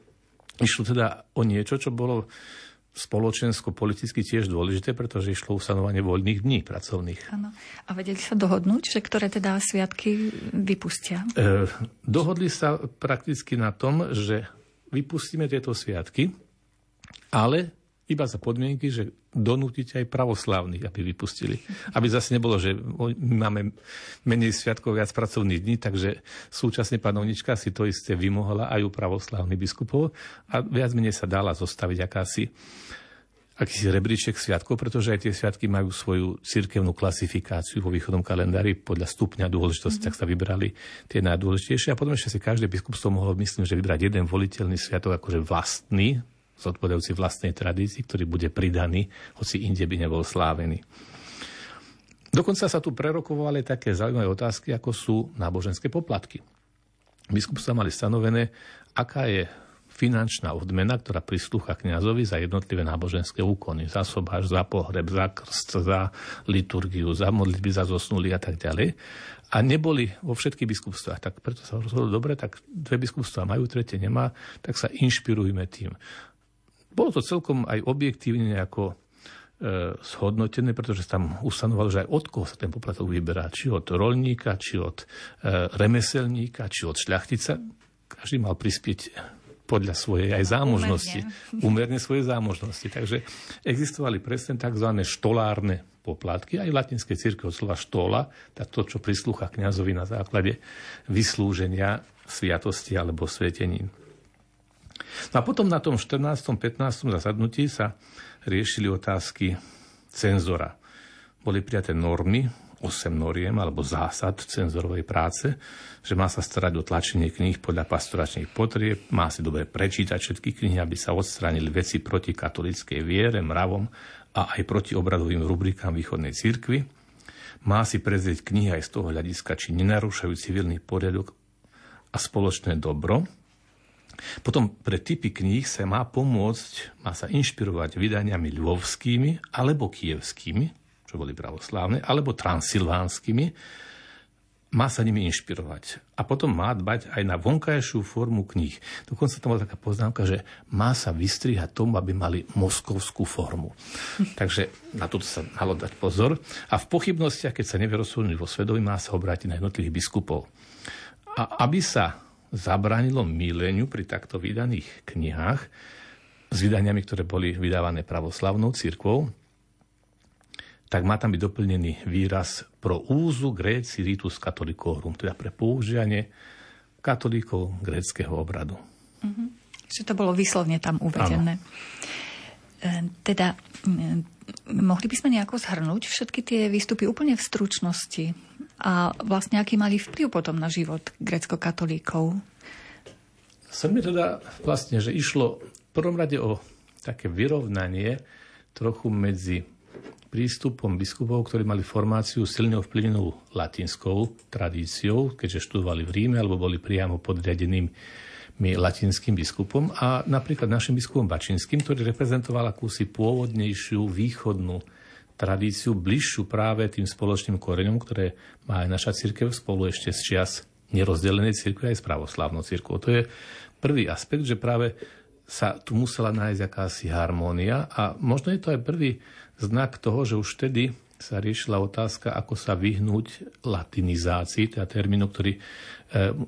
išlo teda o niečo, čo bolo spoločensko-politicky tiež dôležité, pretože išlo ustanovanie voľných dní pracovných. Áno. A vedeli sa dohodnúť, že ktoré teda sviatky vypustia? Dohodli sa prakticky na tom, že vypustíme tieto sviatky, ale iba za podmienky, že donútiť aj pravoslávnych, aby vypustili. Aby zase nebolo, že máme menej sviatkov, viac pracovných dní, takže súčasne panovnička si to isté vymohla aj u pravoslávnych biskupov a viac menej sa dala zostaviť akýsi rebríček sviatkov, pretože aj tie sviatky majú svoju cirkevnú klasifikáciu vo východnom kalendári podľa stupňa dôležitosti, tak sa vybrali tie najdôležitejšie. A potom ešte si každé biskupstvo mohlo, myslím, že vybrať jeden voliteľný sviatok akože vlastný, zodpovedajúci vlastnej tradícii, ktorý bude pridaný, hoci inde by nebol slávený. Dokonca sa tu prerokovali také zaujímavé otázky, ako sú náboženské poplatky. Biskupstvá mali stanovené, aká je finančná odmena, ktorá prislúcha kňazovi za jednotlivé náboženské úkony, za sobáš, za pohreb, za krst, za liturgiu, za modlitby, za zosnulí a tak ďalej. A neboli vo všetkých biskupstvách. Tak preto sa rozhodlo, dobre, tak 2 biskupstvá majú, 3 nemá, tak sa inšpirujme tým. Bolo to celkom aj objektívne nejako zhodnotené, pretože tam ustanovalo, že aj od koho sa ten poplatok vyberá. Či od roľníka, či od remeselníka, či od šľachtica. Každý mal prispieť podľa svojej aj zámožnosti. Úmerne svojej zámožnosti. Takže existovali presne tzv. Štolárne poplatky. Aj v latinskej cirkvi od slova štola, to, čo prislúcha kňazovi na základe vyslúženia sviatosti alebo svetenín. No a potom na tom 14. 15. zasadnutí sa riešili otázky cenzora. Boli prijaté normy, 8 noriem alebo zásad cenzorovej práce, že má sa starať o tlačenie kníh podľa pastoračných potrieb, má si dobre prečítať všetky knihy, aby sa odstránili veci proti katolíckej viere, mravom a aj proti obradovým rubrikám východnej cirkvi. Má si prezrieť knihy aj z toho hľadiska, či nenarúšajú civilný poriadok a spoločné dobro. Potom pre typy kníh sa má pomôcť, má sa inšpirovať vydaniami ľvovskými alebo kievskými, čo boli pravoslávne, alebo transilvánskymi. Má sa nimi inšpirovať. A potom má dbať aj na vonkajšiu formu kníh. Dokonca tam bola taká poznámka, že má sa vystrihať tomu, aby mali moskovskú formu. Takže na toto sa malo dať pozor. A v pochybnostiach, keď sa nevie rozhodnúť vo svedomí, má sa obrátiť na jednotlivých biskupov. A aby sa zabránilo mýleniu pri takto vydaných knihách s vydaniami, ktoré boli vydávané pravoslavnou cirkvou, tak má tam byť doplnený výraz pro úzu Gréci ritus katolikorum, teda pre používanie katolíkov gréckeho obradu. Že to bolo výslovne tam uvedené. Teda mohli by sme nejako zhrnúť všetky tie výstupy úplne v stručnosti a vlastne aký mali vplyv potom na život gréckokatolíkov? Som mi teda vlastne, že išlo v prvom rade o také vyrovnanie trochu medzi prístupom biskupov, ktorí mali formáciu silne ovplyvnenú latinskou tradíciou, keďže študovali v Ríme alebo boli priamo podriadenými latinským biskupom, a napríklad našim biskupom Bačinským, ktorý reprezentoval akúsi pôvodnejšiu východnú tradíciu, bližšiu práve tým spoločným koreňom, ktoré má aj naša cirkev spolu ešte z čias nerozdelenej cirkvi aj s pravoslávnou cirkvou. To je prvý aspekt, že práve sa tu musela nájsť akási harmónia, a možno je to aj prvý znak toho, že už vtedy sa riešila otázka, ako sa vyhnúť latinizácii, teda termínu,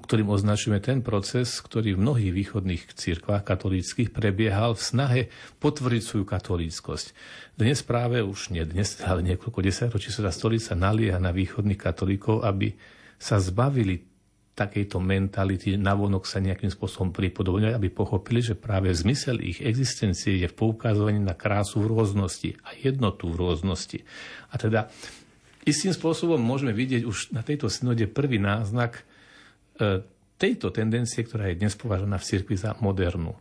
ktorým označujeme ten proces, ktorý v mnohých východných cirkvách katolíckych prebiehal v snahe potvrdiť svoju katolíckosť. Dnes práve už nie dnes, ale niekoľko desaťročí sa stolica nalieha na východných katolíkov, aby sa zbavili takejto mentality, navonok sa nejakým spôsobom pripodobňovať, aby pochopili, že práve zmysel ich existencie je v poukazovaní na krásu v rôznosti a jednotu v rôznosti. A teda istým spôsobom môžeme vidieť už na tejto synode prvý náznak tejto tendencie, ktorá je dnes považovaná v cirkvi za modernú.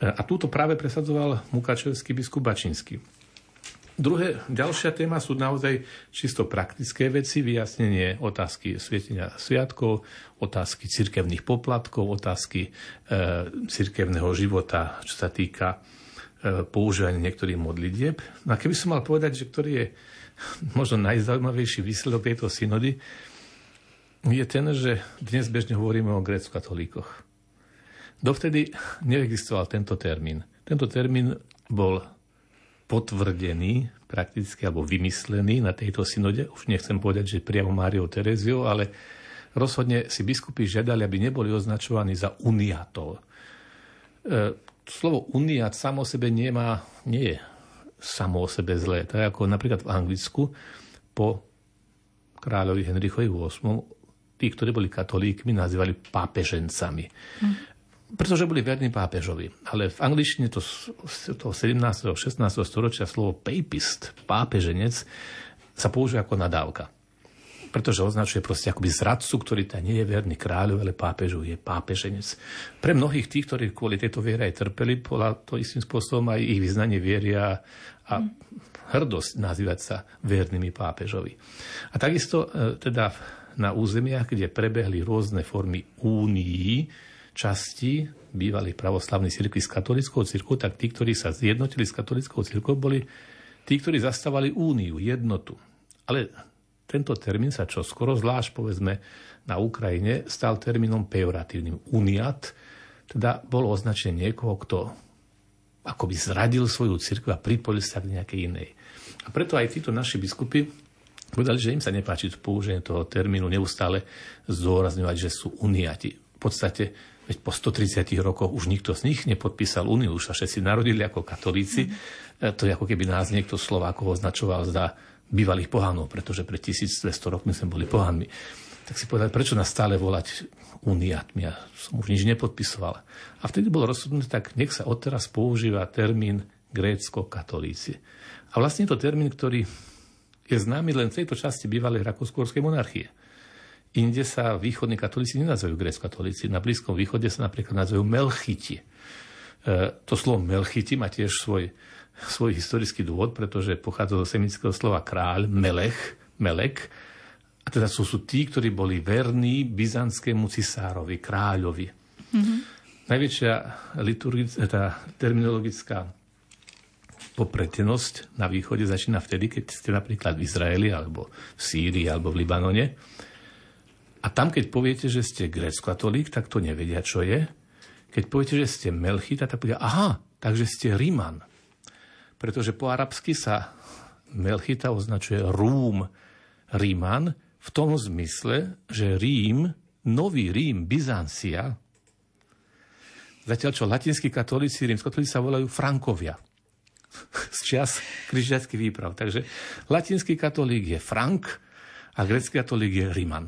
A túto práve presadzoval mukačevský biskup Bačinský. Ďalšia téma sú naozaj čisto praktické veci, vyjasnenie otázky svietenia sviatkov, otázky cirkevných poplatkov, otázky cirkevného života, čo sa týka používania niektorých modlitieb. No a keby som mal povedať, že ktorý je možno najzaujímavejší výsledok tejto synody, je ten, že dnes bežne hovoríme o grécko-katolíkoch. Dovtedy neexistoval tento termín. Tento termín bol potvrdený prakticky alebo vymyslený na tejto synode. Už nechcem povedať, že priamo Máriou Teréziou, ale rozhodne si biskupy žiadali, aby neboli označovaní za uniatov. Slovo uniat samo o sebe nie je samo o sebe zlé. Tak ako napríklad v Anglicku po kráľovi Henrichovi VIII tí, ktorí boli katolíkmi, nazývali pápežencami. Pretože boli verní pápežovi. Ale v angličtine to 17. a 16. storočia slovo papist, pápeženec, sa používa ako nadávka. Pretože označuje proste akoby zradcu, ktorý nie je verný kráľu, ale pápežu, je pápeženec. Pre mnohých tých, ktorí kvôli tejto viere aj trpeli, bola to istým spôsobom aj ich vyznanie viery a hrdosť nazývať sa vernými pápežovi. A takisto teda na územiach, kde prebehli rôzne formy únií, časti bývalých pravoslavných cirkví s katolickou cirkvou, tak tí, ktorí sa zjednotili s katolickou cirkvou, boli tí, ktorí zastávali úniu, jednotu. Ale tento termín sa čoskoro, zvlášť povedzme na Ukrajine, stal termínom pejoratívnym. Uniat teda bolo označenie niekoho, kto akoby zradil svoju cirkev a pripojil sa k nejakej inej. A preto aj títo naši biskupy povedali, že im sa nepáči použenie toho termínu, neustále zdôrazňovať, že sú uniati. V podstate veď po 130 rokoch už nikto z nich nepodpísal úniu, už sa všetci narodili ako katolíci. To je ako keby nás niekto Slovákov označoval za bývalých pohanov, pretože pred 1200 rokmi sme boli pohanmi. Tak si povedal, prečo nás stále volať uniatmi? Ja som už nič nepodpisoval. A vtedy bolo rozhodnuté, tak nech sa odteraz používa termín grécko-katolíci. A vlastne je to termín, ktorý je známy len v tejto časti bývalej rakúsko-uhorskej monarchie. Inde sa východní katolíci nenazvajú grécko-katolíci. Na Blízkom východe sa napríklad nazvajú melchiti. To slovo melchiti má tiež svoj historický dôvod, pretože pochádza zo semického slova kráľ, melek. A teda sú tí, ktorí boli verní byzantskému cisárovi, kráľovi. Mm-hmm. Najväčšia terminologická popretnosť na východe začína vtedy, keď ste napríklad v Izraeli, alebo v Sýrii, alebo v Libanone. A tam, keď poviete, že ste grécko-katolík, tak to nevedia, čo je. Keď poviete, že ste melchita, tak povedia, aha, takže ste Ríman. Pretože po arabsky sa melchita označuje Rúm, Ríman, v tom zmysle, že Rím, nový Rím, Byzancia, zatiaľ čo latinskí katolíci, rímskokatolíci sa volajú Frankovia. Z čias križiackých výprav. Takže latinský katolík je Frank a grécky katolík je Ríman.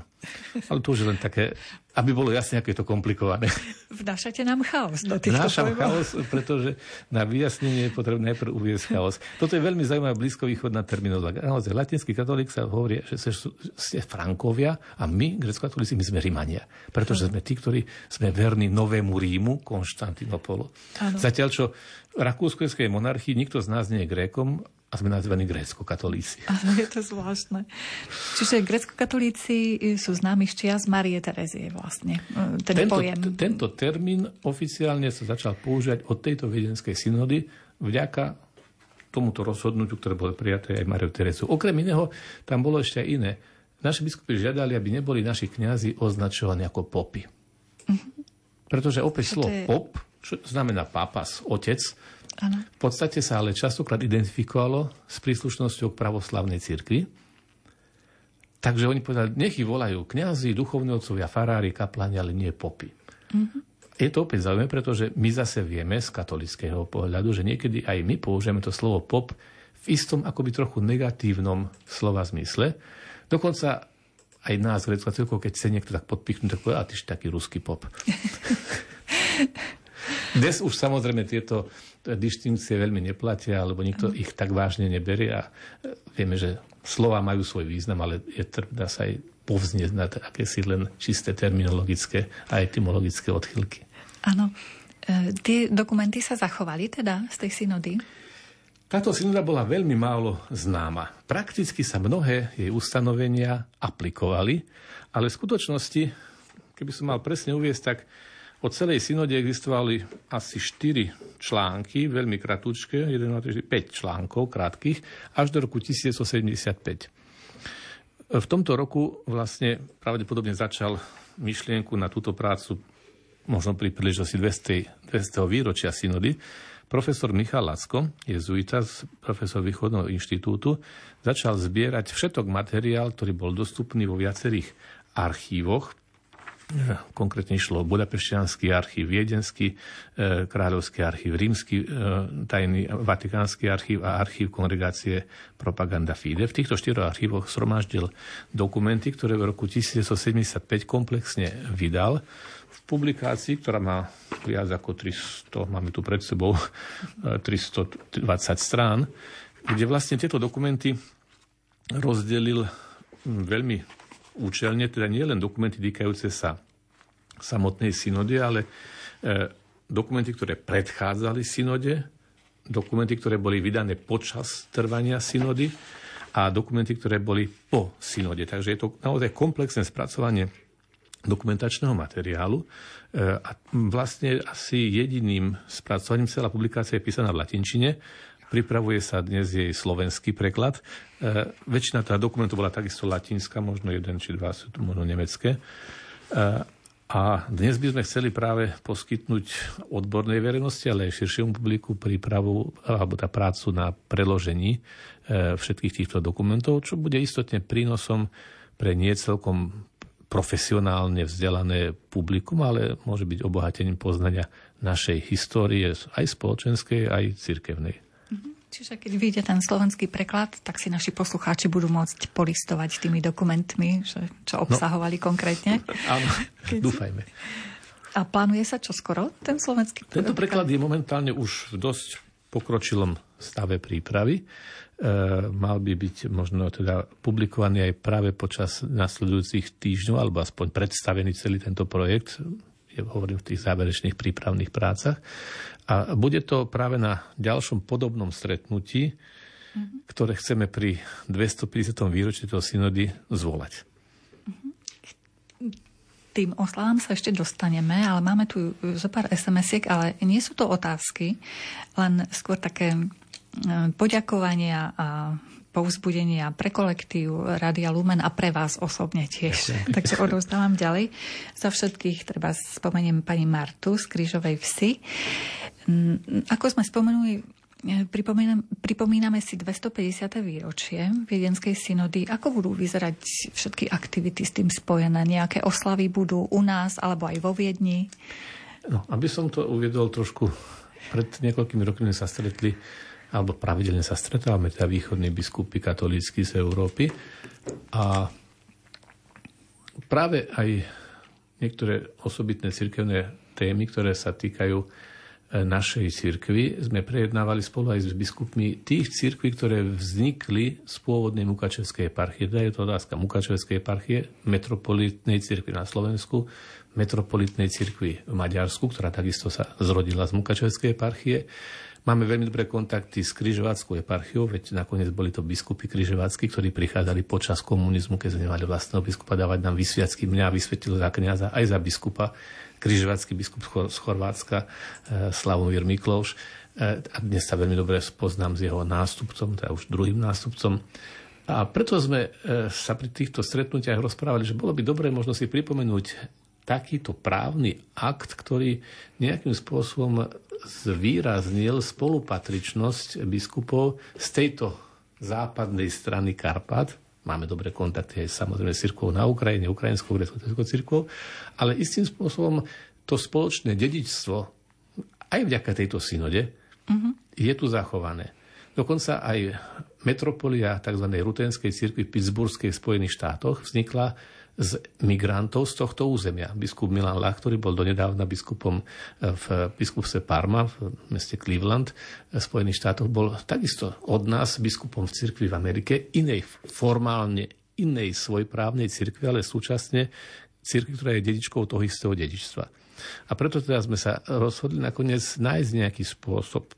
Ale to už len také, aby bolo jasne, aké je to komplikované. Vnášate nám chaos do týchto pojmov. Vnášam chaos, pretože na vyjasnenie je potrebné najprv uviesť chaos. Toto je veľmi zaujímavá blízkovýchodná terminológia. Naozaj, latinský katolík sa hovorí, že ste Frankovia a my, grécko-katolíci, my sme Rímania. Pretože sme tí, ktorí sme verní novému Rímu, Konštantinopolu. Zatiaľ, čo v rakúsko-uhorskej monarchii nikto z nás nie je Grékom, A sme nazvaní grécko-katolíci. Ale je to zvláštne. Čiže grécko-katolíci sú známi z čias Márie Terezie vlastne, ten pojem. Tento termín oficiálne sa začal používať od tejto viedenskej synody vďaka tomuto rozhodnutiu, ktoré bolo prijaté aj Máriou Tereziou. Okrem iného, tam bolo ešte iné. Naši biskupi žiadali, aby neboli naši kňazi označovaní ako popy. Pretože opäť slovo pop, čo znamená papas, otec, ano. V podstate sa ale častokrát identifikovalo s príslušnosťou k pravoslavnej cirkvi. Takže oni povedali, nech ich volajú kňazi, duchovňovcovia, farári, kaplani, ale nie popy. Uh-huh. Je to opäť zaujímavé, pretože my zase vieme z katolického pohľadu, že niekedy aj my použijeme to slovo pop v istom akoby trochu negatívnom slova zmysle. Dokonca aj nás, grécka cirkev, keď chce niekto tak podpichnúť, tak povedal, a tyž taký ruský pop. Dnes už samozrejme tieto distinkcie veľmi neplatia, alebo nikto ich tak vážne neberie a vieme, že slova majú svoj význam, ale dá sa aj povznieť na akési len čisté terminologické a etymologické odchylky. Áno. Tie dokumenty sa zachovali teda z tej synody? Táto synoda bola veľmi málo známa. Prakticky sa mnohé jej ustanovenia aplikovali, ale v skutočnosti, keby som mal presne uviesť, tak o celej synode existovali asi 4 články, veľmi kratučké, 5 článkov krátkých, až do roku 1175. V tomto roku vlastne pravdepodobne začal myšlienku na túto prácu možno pri príležitosti 200. výročia synody. Profesor Michal Lacko, jezuita, profesor Východného inštitútu, začal zbierať všetok materiál, ktorý bol dostupný vo viacerých archívoch. Konkrétne išlo Budapešťanský archív, Viedenský, Kráľovský archív, Rímsky, tajný Vatikánsky archív a archív Kongregácie Propaganda Fide. V týchto 4 archívoch zhromaždil dokumenty, ktoré v roku 1975 komplexne vydal. V publikácii, ktorá má viac ako 300, máme tu pred sebou 320 strán, kde vlastne tieto dokumenty rozdelil veľmi účelne, teda nie len dokumenty týkajúce sa samotnej synody, ale dokumenty, ktoré predchádzali synode, dokumenty, ktoré boli vydané počas trvania synody a dokumenty, ktoré boli po synode. Takže je to naozaj komplexné spracovanie dokumentačného materiálu a vlastne asi jediným spracovaním, celá publikácia je písaná v latinčine, pripravuje sa dnes jej slovenský preklad. Väčšina tá dokumentov bola takisto latinská, možno 1 či 2 sú tu možno nemecké. A dnes by sme chceli práve poskytnúť odbornej verejnosti, ale aj širšiemu publiku prípravu alebo tá prácu na preložení všetkých týchto dokumentov, čo bude istotne prínosom pre nie celkom profesionálne vzdelané publikum, ale môže byť obohatením poznania našej histórie, aj spoločenskej, aj cirkevnej. Čiže keď vyjde ten slovenský preklad, tak si naši poslucháči budú môcť polistovať tými dokumentmi, že čo obsahovali konkrétne. Áno, dúfajme. A plánuje sa čoskoro ten slovenský preklad? Tento preklad je momentálne už v dosť pokročilom stave prípravy. Mal by byť možno teda publikovaný aj práve počas nasledujúcich týždňov, alebo aspoň predstavený celý tento projekt, hovorím v tých záverečných prípravných prácach. A bude to práve na ďalšom podobnom stretnutí, ktoré chceme pri 250. výročí tejto synody zvolať. Tým oslavám sa ešte dostaneme, ale máme tu zo pár SMS-iek, ale nie sú to otázky, len skôr také poďakovania a povzbudenia pre kolektív Rádia Lumen a pre vás osobne tiež. Takže odovzdávam ďalej. Za všetkých treba spomeniem pani Martu z Krížovej Vsi. Ako sme spomenuli, pripomíname si 250. výročie Viedenskej synody. Ako budú vyzerať všetky aktivity s tým spojené? Nejaké oslavy budú u nás alebo aj vo Viedni? No, aby som to uviedol trošku, pred niekoľkými rokmi sa stretli alebo pravidelne sa stretávame, teda východní biskupy katolícky z Európy. A práve aj niektoré osobitné cirkevné témy, ktoré sa týkajú našej cirkvi, sme prejednávali spolu aj s biskupmi tých cirkví, ktoré vznikli z pôvodnej Mukačevskej eparchie. Teda je to otázka Mukačevskej eparchie, metropolitnej cirkvi na Slovensku, metropolitnej cirkvi v Maďarsku, ktorá takisto sa zrodila z Mukačevskej eparchie, Máme veľmi dobré kontakty s križovatskou eparchiou, veď nakoniec boli to biskupy križovatskí, ktorí prichádzali počas komunizmu, keď nemali vlastného biskupa, dávať nám vysviacky. Mňa vysvetil za kňaza aj za biskupa, križovatský biskup z Chorvátska, Slavomír Mikloš. A dnes sa veľmi dobre poznám s jeho nástupcom, teda už druhým nástupcom. A preto sme sa pri týchto stretnutiach rozprávali, že bolo by dobré možno si pripomenúť takýto právny akt, ktorý nejakým spôsobom zvýraznil spolupatričnosť biskupov z tejto západnej strany Karpát. Máme dobré kontakty aj samozrejme s cirkvou na Ukrajine, ukrajinskou grécko-katolíckou cirkvou, ale istým spôsobom to spoločné dedičstvo aj vďaka tejto synode je tu zachované. Dokonca aj metropolia tzv. Rutenskej cirkvi v Pittsburghskej Spojených štátoch vznikla z migrantov z tohto územia. Biskup Milan Lach, ktorý bol donedávna biskupom v biskupstve Parma v meste Cleveland v Spojených štátoch, bol takisto od nás biskupom v cirkvi v Amerike, inej formálne, inej svojprávnej cirkvi, ale súčasne cirkvi, ktorá je dedičkou toho istého dedičstva. A preto teda sme sa rozhodli nakoniec nájsť nejaký spôsob,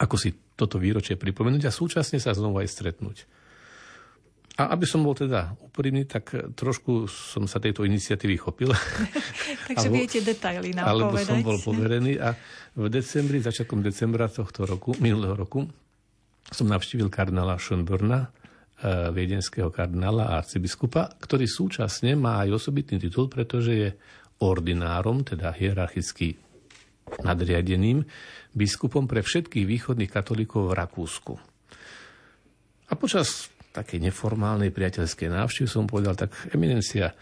ako si toto výročie pripomenúť a súčasne sa znovu aj stretnúť. A aby som bol teda úprimný, tak trošku som sa tejto iniciatívy chopil. Takže viete detaily nám alebo povedať. Alebo som bol poverený a v decembri, začiatkom decembra tohto roku, minulého roku, som navštívil kardinála Schönborna, viedenského kardinála a arcibiskupa, ktorý súčasne má aj osobitný titul, pretože je ordinárom, teda hierarchicky nadriadeným biskupom pre všetkých východných katolíkov v Rakúsku. A počas takej neformálnej priateľskej návštevy som povedal, tak eminencia,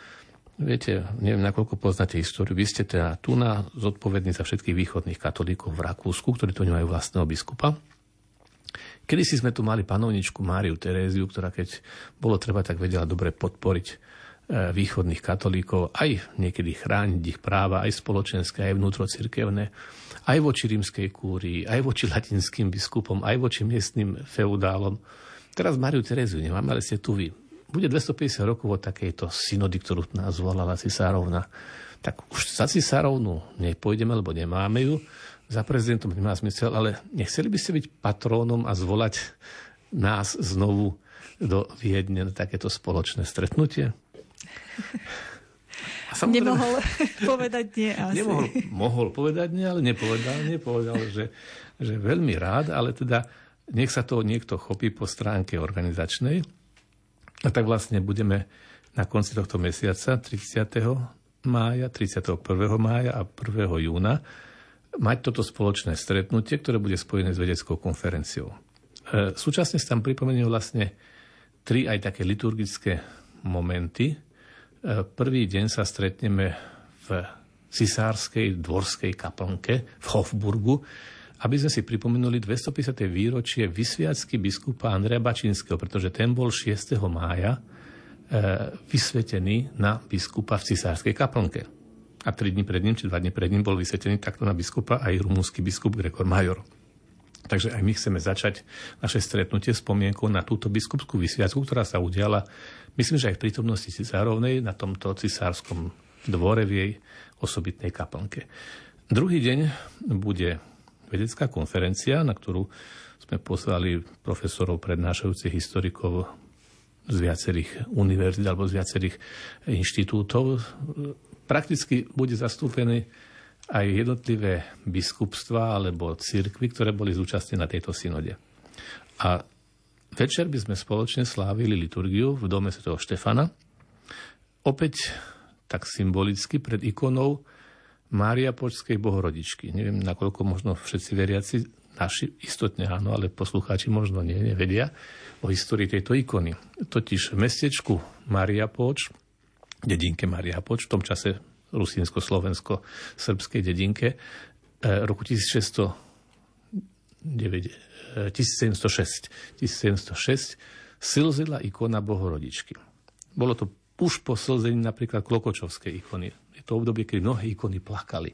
viete, neviem, nakoľko poznáte históriu, vy ste teda tu na zodpovední za všetkých východných katolíkov v Rakúsku, ktorí tu nemajú vlastného biskupa. Kedysi sme tu mali panovničku Máriu Teréziu, ktorá keď bolo treba, tak vedela dobre podporiť východných katolíkov, aj niekedy chrániť ich práva, aj spoločenské, aj vnútrocirkevné, aj voči rímskej kúrii, aj voči latinským biskupom, aj voči miestnym feudálom. Teraz Máriu Teréziu nemáme, ale ste tu vy. Bude 250 rokov od takejto synody, ktorú nás volala cisárovna. Tak už za cisárovnu nepôjdeme, lebo nemáme ju. Za prezidentom nemá zmysel, ale nechceli by ste byť patrónom a zvolať nás znovu do Viedne na takéto spoločné stretnutie? Nemohol povedať nie asi. Mohol povedať nie, ale nepovedal, že veľmi rád, ale teda nech sa to niekto chopí po stránke organizačnej. A tak vlastne budeme na konci tohto mesiaca, 30. mája, 31. mája a 1. júna, mať toto spoločné stretnutie, ktoré bude spojené s vedeckou konferenciou. Súčasne sa tam pripomeniem vlastne tri aj také liturgické momenty. Prvý deň sa stretneme v cisárskej dvorskej kaplnke v Hofburgu, aby sme si pripomenuli 250. výročie vysviacky biskupa Andreja Bačinského, pretože ten bol 6. mája vysvetený na biskupa v cisárskej kaplnke. A 3 dní pred ním, či 2 dní pred ním bol vysvetený takto na biskupa aj rumúnsky biskup Gregor Major. Takže aj my chceme začať naše stretnutie spomienkou na túto biskupskú vysviacku, ktorá sa udiala, myslím, že aj v prítomnosti cisárovnej na tomto cisárskom dvore v jej osobitnej kaplnke. Druhý deň bude vedecká konferencia, na ktorú sme poslali profesorov prednášajúcich historikov z viacerých univerzít alebo z viacerých inštitútov. Prakticky bude zastúpené aj jednotlivé biskupstva alebo cirkvi, ktoré boli zúčastnené na tejto synode. A večer by sme spoločne slávili liturgiu v dome Sv. Štefana. Opäť tak symbolicky pred ikonou Mária Počskej Bohorodičky. Neviem, nakoľko možno všetci veriaci, naši istotne áno, ale poslucháči možno nevedia o histórii tejto ikony. Totiž v mestečku Mariapoč, dedinke Mariapoč, v tom čase rusínsko-slovensko-srbskej dedinke, roku 1706 slzila ikona Bohorodičky. Bolo to už po slzení napríklad Klokočovskej ikony. Je to obdobie, kedy mnohé ikony plakali.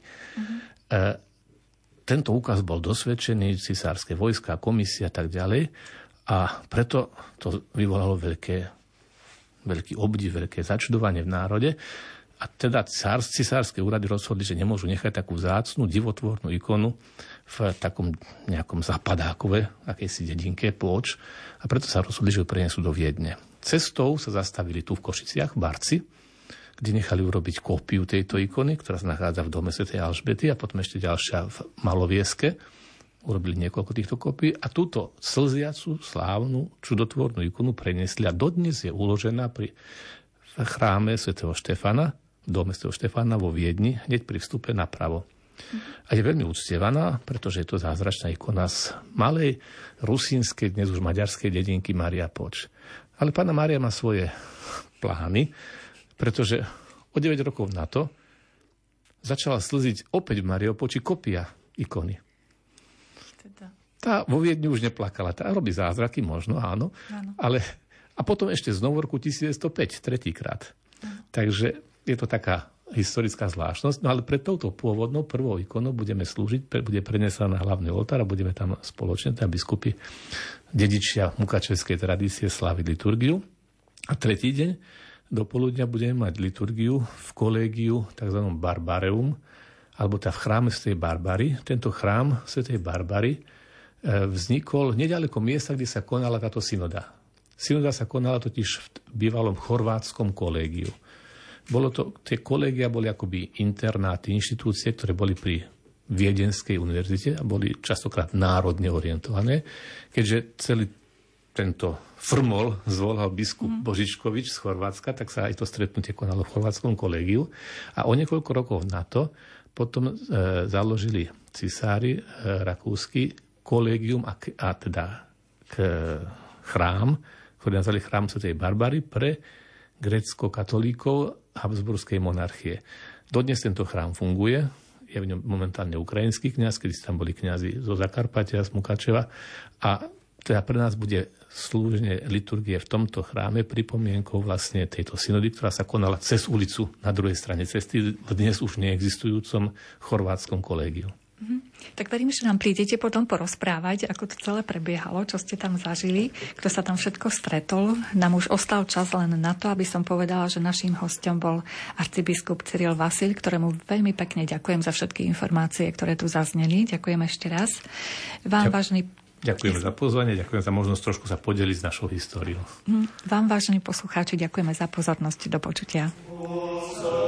Tento úkaz bol dosvedčený, cisárske vojska, komisia a tak ďalej. A preto to vyvolalo veľký obdiv, veľké začudovanie v národe. A A teda cisárske úrady rozhodli, že nemôžu nechať takú vzácnu divotvornú ikonu v takom nejakom zapadákove, akejsi dedinke Ploč. A preto sa rozhodli, že ju prenesú do Viedne. Cestou sa zastavili tu v Košiciach, Barci, kde nechali urobiť kópiu tejto ikony, ktorá sa nachádza v dome svätej Alžbety, a potom ešte ďalšia v Malovieske. Urobili niekoľko týchto kópií a túto slziacu, slávnu, čudotvornú ikonu preniesli a dodnes je uložená v chráme svätého Štefana, v dome svätého Štefana vo Viedni, hneď pri vstupe napravo. A je veľmi uctievaná, pretože je to zázračná ikona z malej rusínskej, dnes už maďarskej dedinky Mária Poč. Ale pána Mária má svoje plány, pretože o 9 rokov na to začala slziť opäť v Mariopoči kopia ikony. Teda. Tá vo Viedni už neplakala. Tá robí zázraky, možno, áno. Ale, a potom ešte znovu v roku 1905, tretíkrát. Áno. Takže je to taká historická zvláštnosť. No ale pred touto pôvodnou prvou ikonou budeme slúžiť, bude prenesená na hlavný oltár a budeme tam spoločne, tam biskupy, dedičia mukačevskej tradície, sláviť liturgiu. A tretí deň dopoludňa budeme mať liturgiu v kolégiu, tzv. Barbareum, alebo v chráme svätej Barbary. Tento chrám svätej Barbary vznikol nedaleko miesta, kde sa konala táto synoda. Synoda sa konala totiž v bývalom chorvátskom kolégiu. Tie kolégia boli akoby internáty, inštitúcie, ktoré boli pri Viedenskej univerzite a boli častokrát národne orientované, keďže celý tento frmol zvolal biskup Božičkovič z Chorvátska, tak sa aj to stretnutie konalo v chorvátskom kolégiu. A o niekoľko rokov na to potom založili cisári rakúsky kolégium a teda chrám, ktorý nazvali chrám svätej Barbary pre grécko-katolíkov habsburskej monarchie. Dodnes tento chrám funguje. Je v ňom momentálne ukrajinský kňaz, kedy tam boli kňazi zo Zakarpatia, z Mukačeva. A teda pre nás bude slúženie liturgie v tomto chráme pripomienkou vlastne tejto synody, ktorá sa konala cez ulicu na druhej strane cesty v dnes už neexistujúcom chorvátskom kolégiu. Tak verím, že nám prídete potom porozprávať, ako to celé prebiehalo, čo ste tam zažili, kto sa tam všetko stretol. Nám už ostal čas len na to, aby som povedala, že naším hosťom bol arcibiskup Cyril Vasil, ktorému veľmi pekne ďakujem za všetky informácie, ktoré tu zazneli. Ďakujem ešte raz. Vám, vážny Ďakujeme za pozvanie, ďakujem za možnosť trošku sa podeliť s našou históriou. Vám, vážení poslucháči, ďakujeme za pozornosť. Do počutia.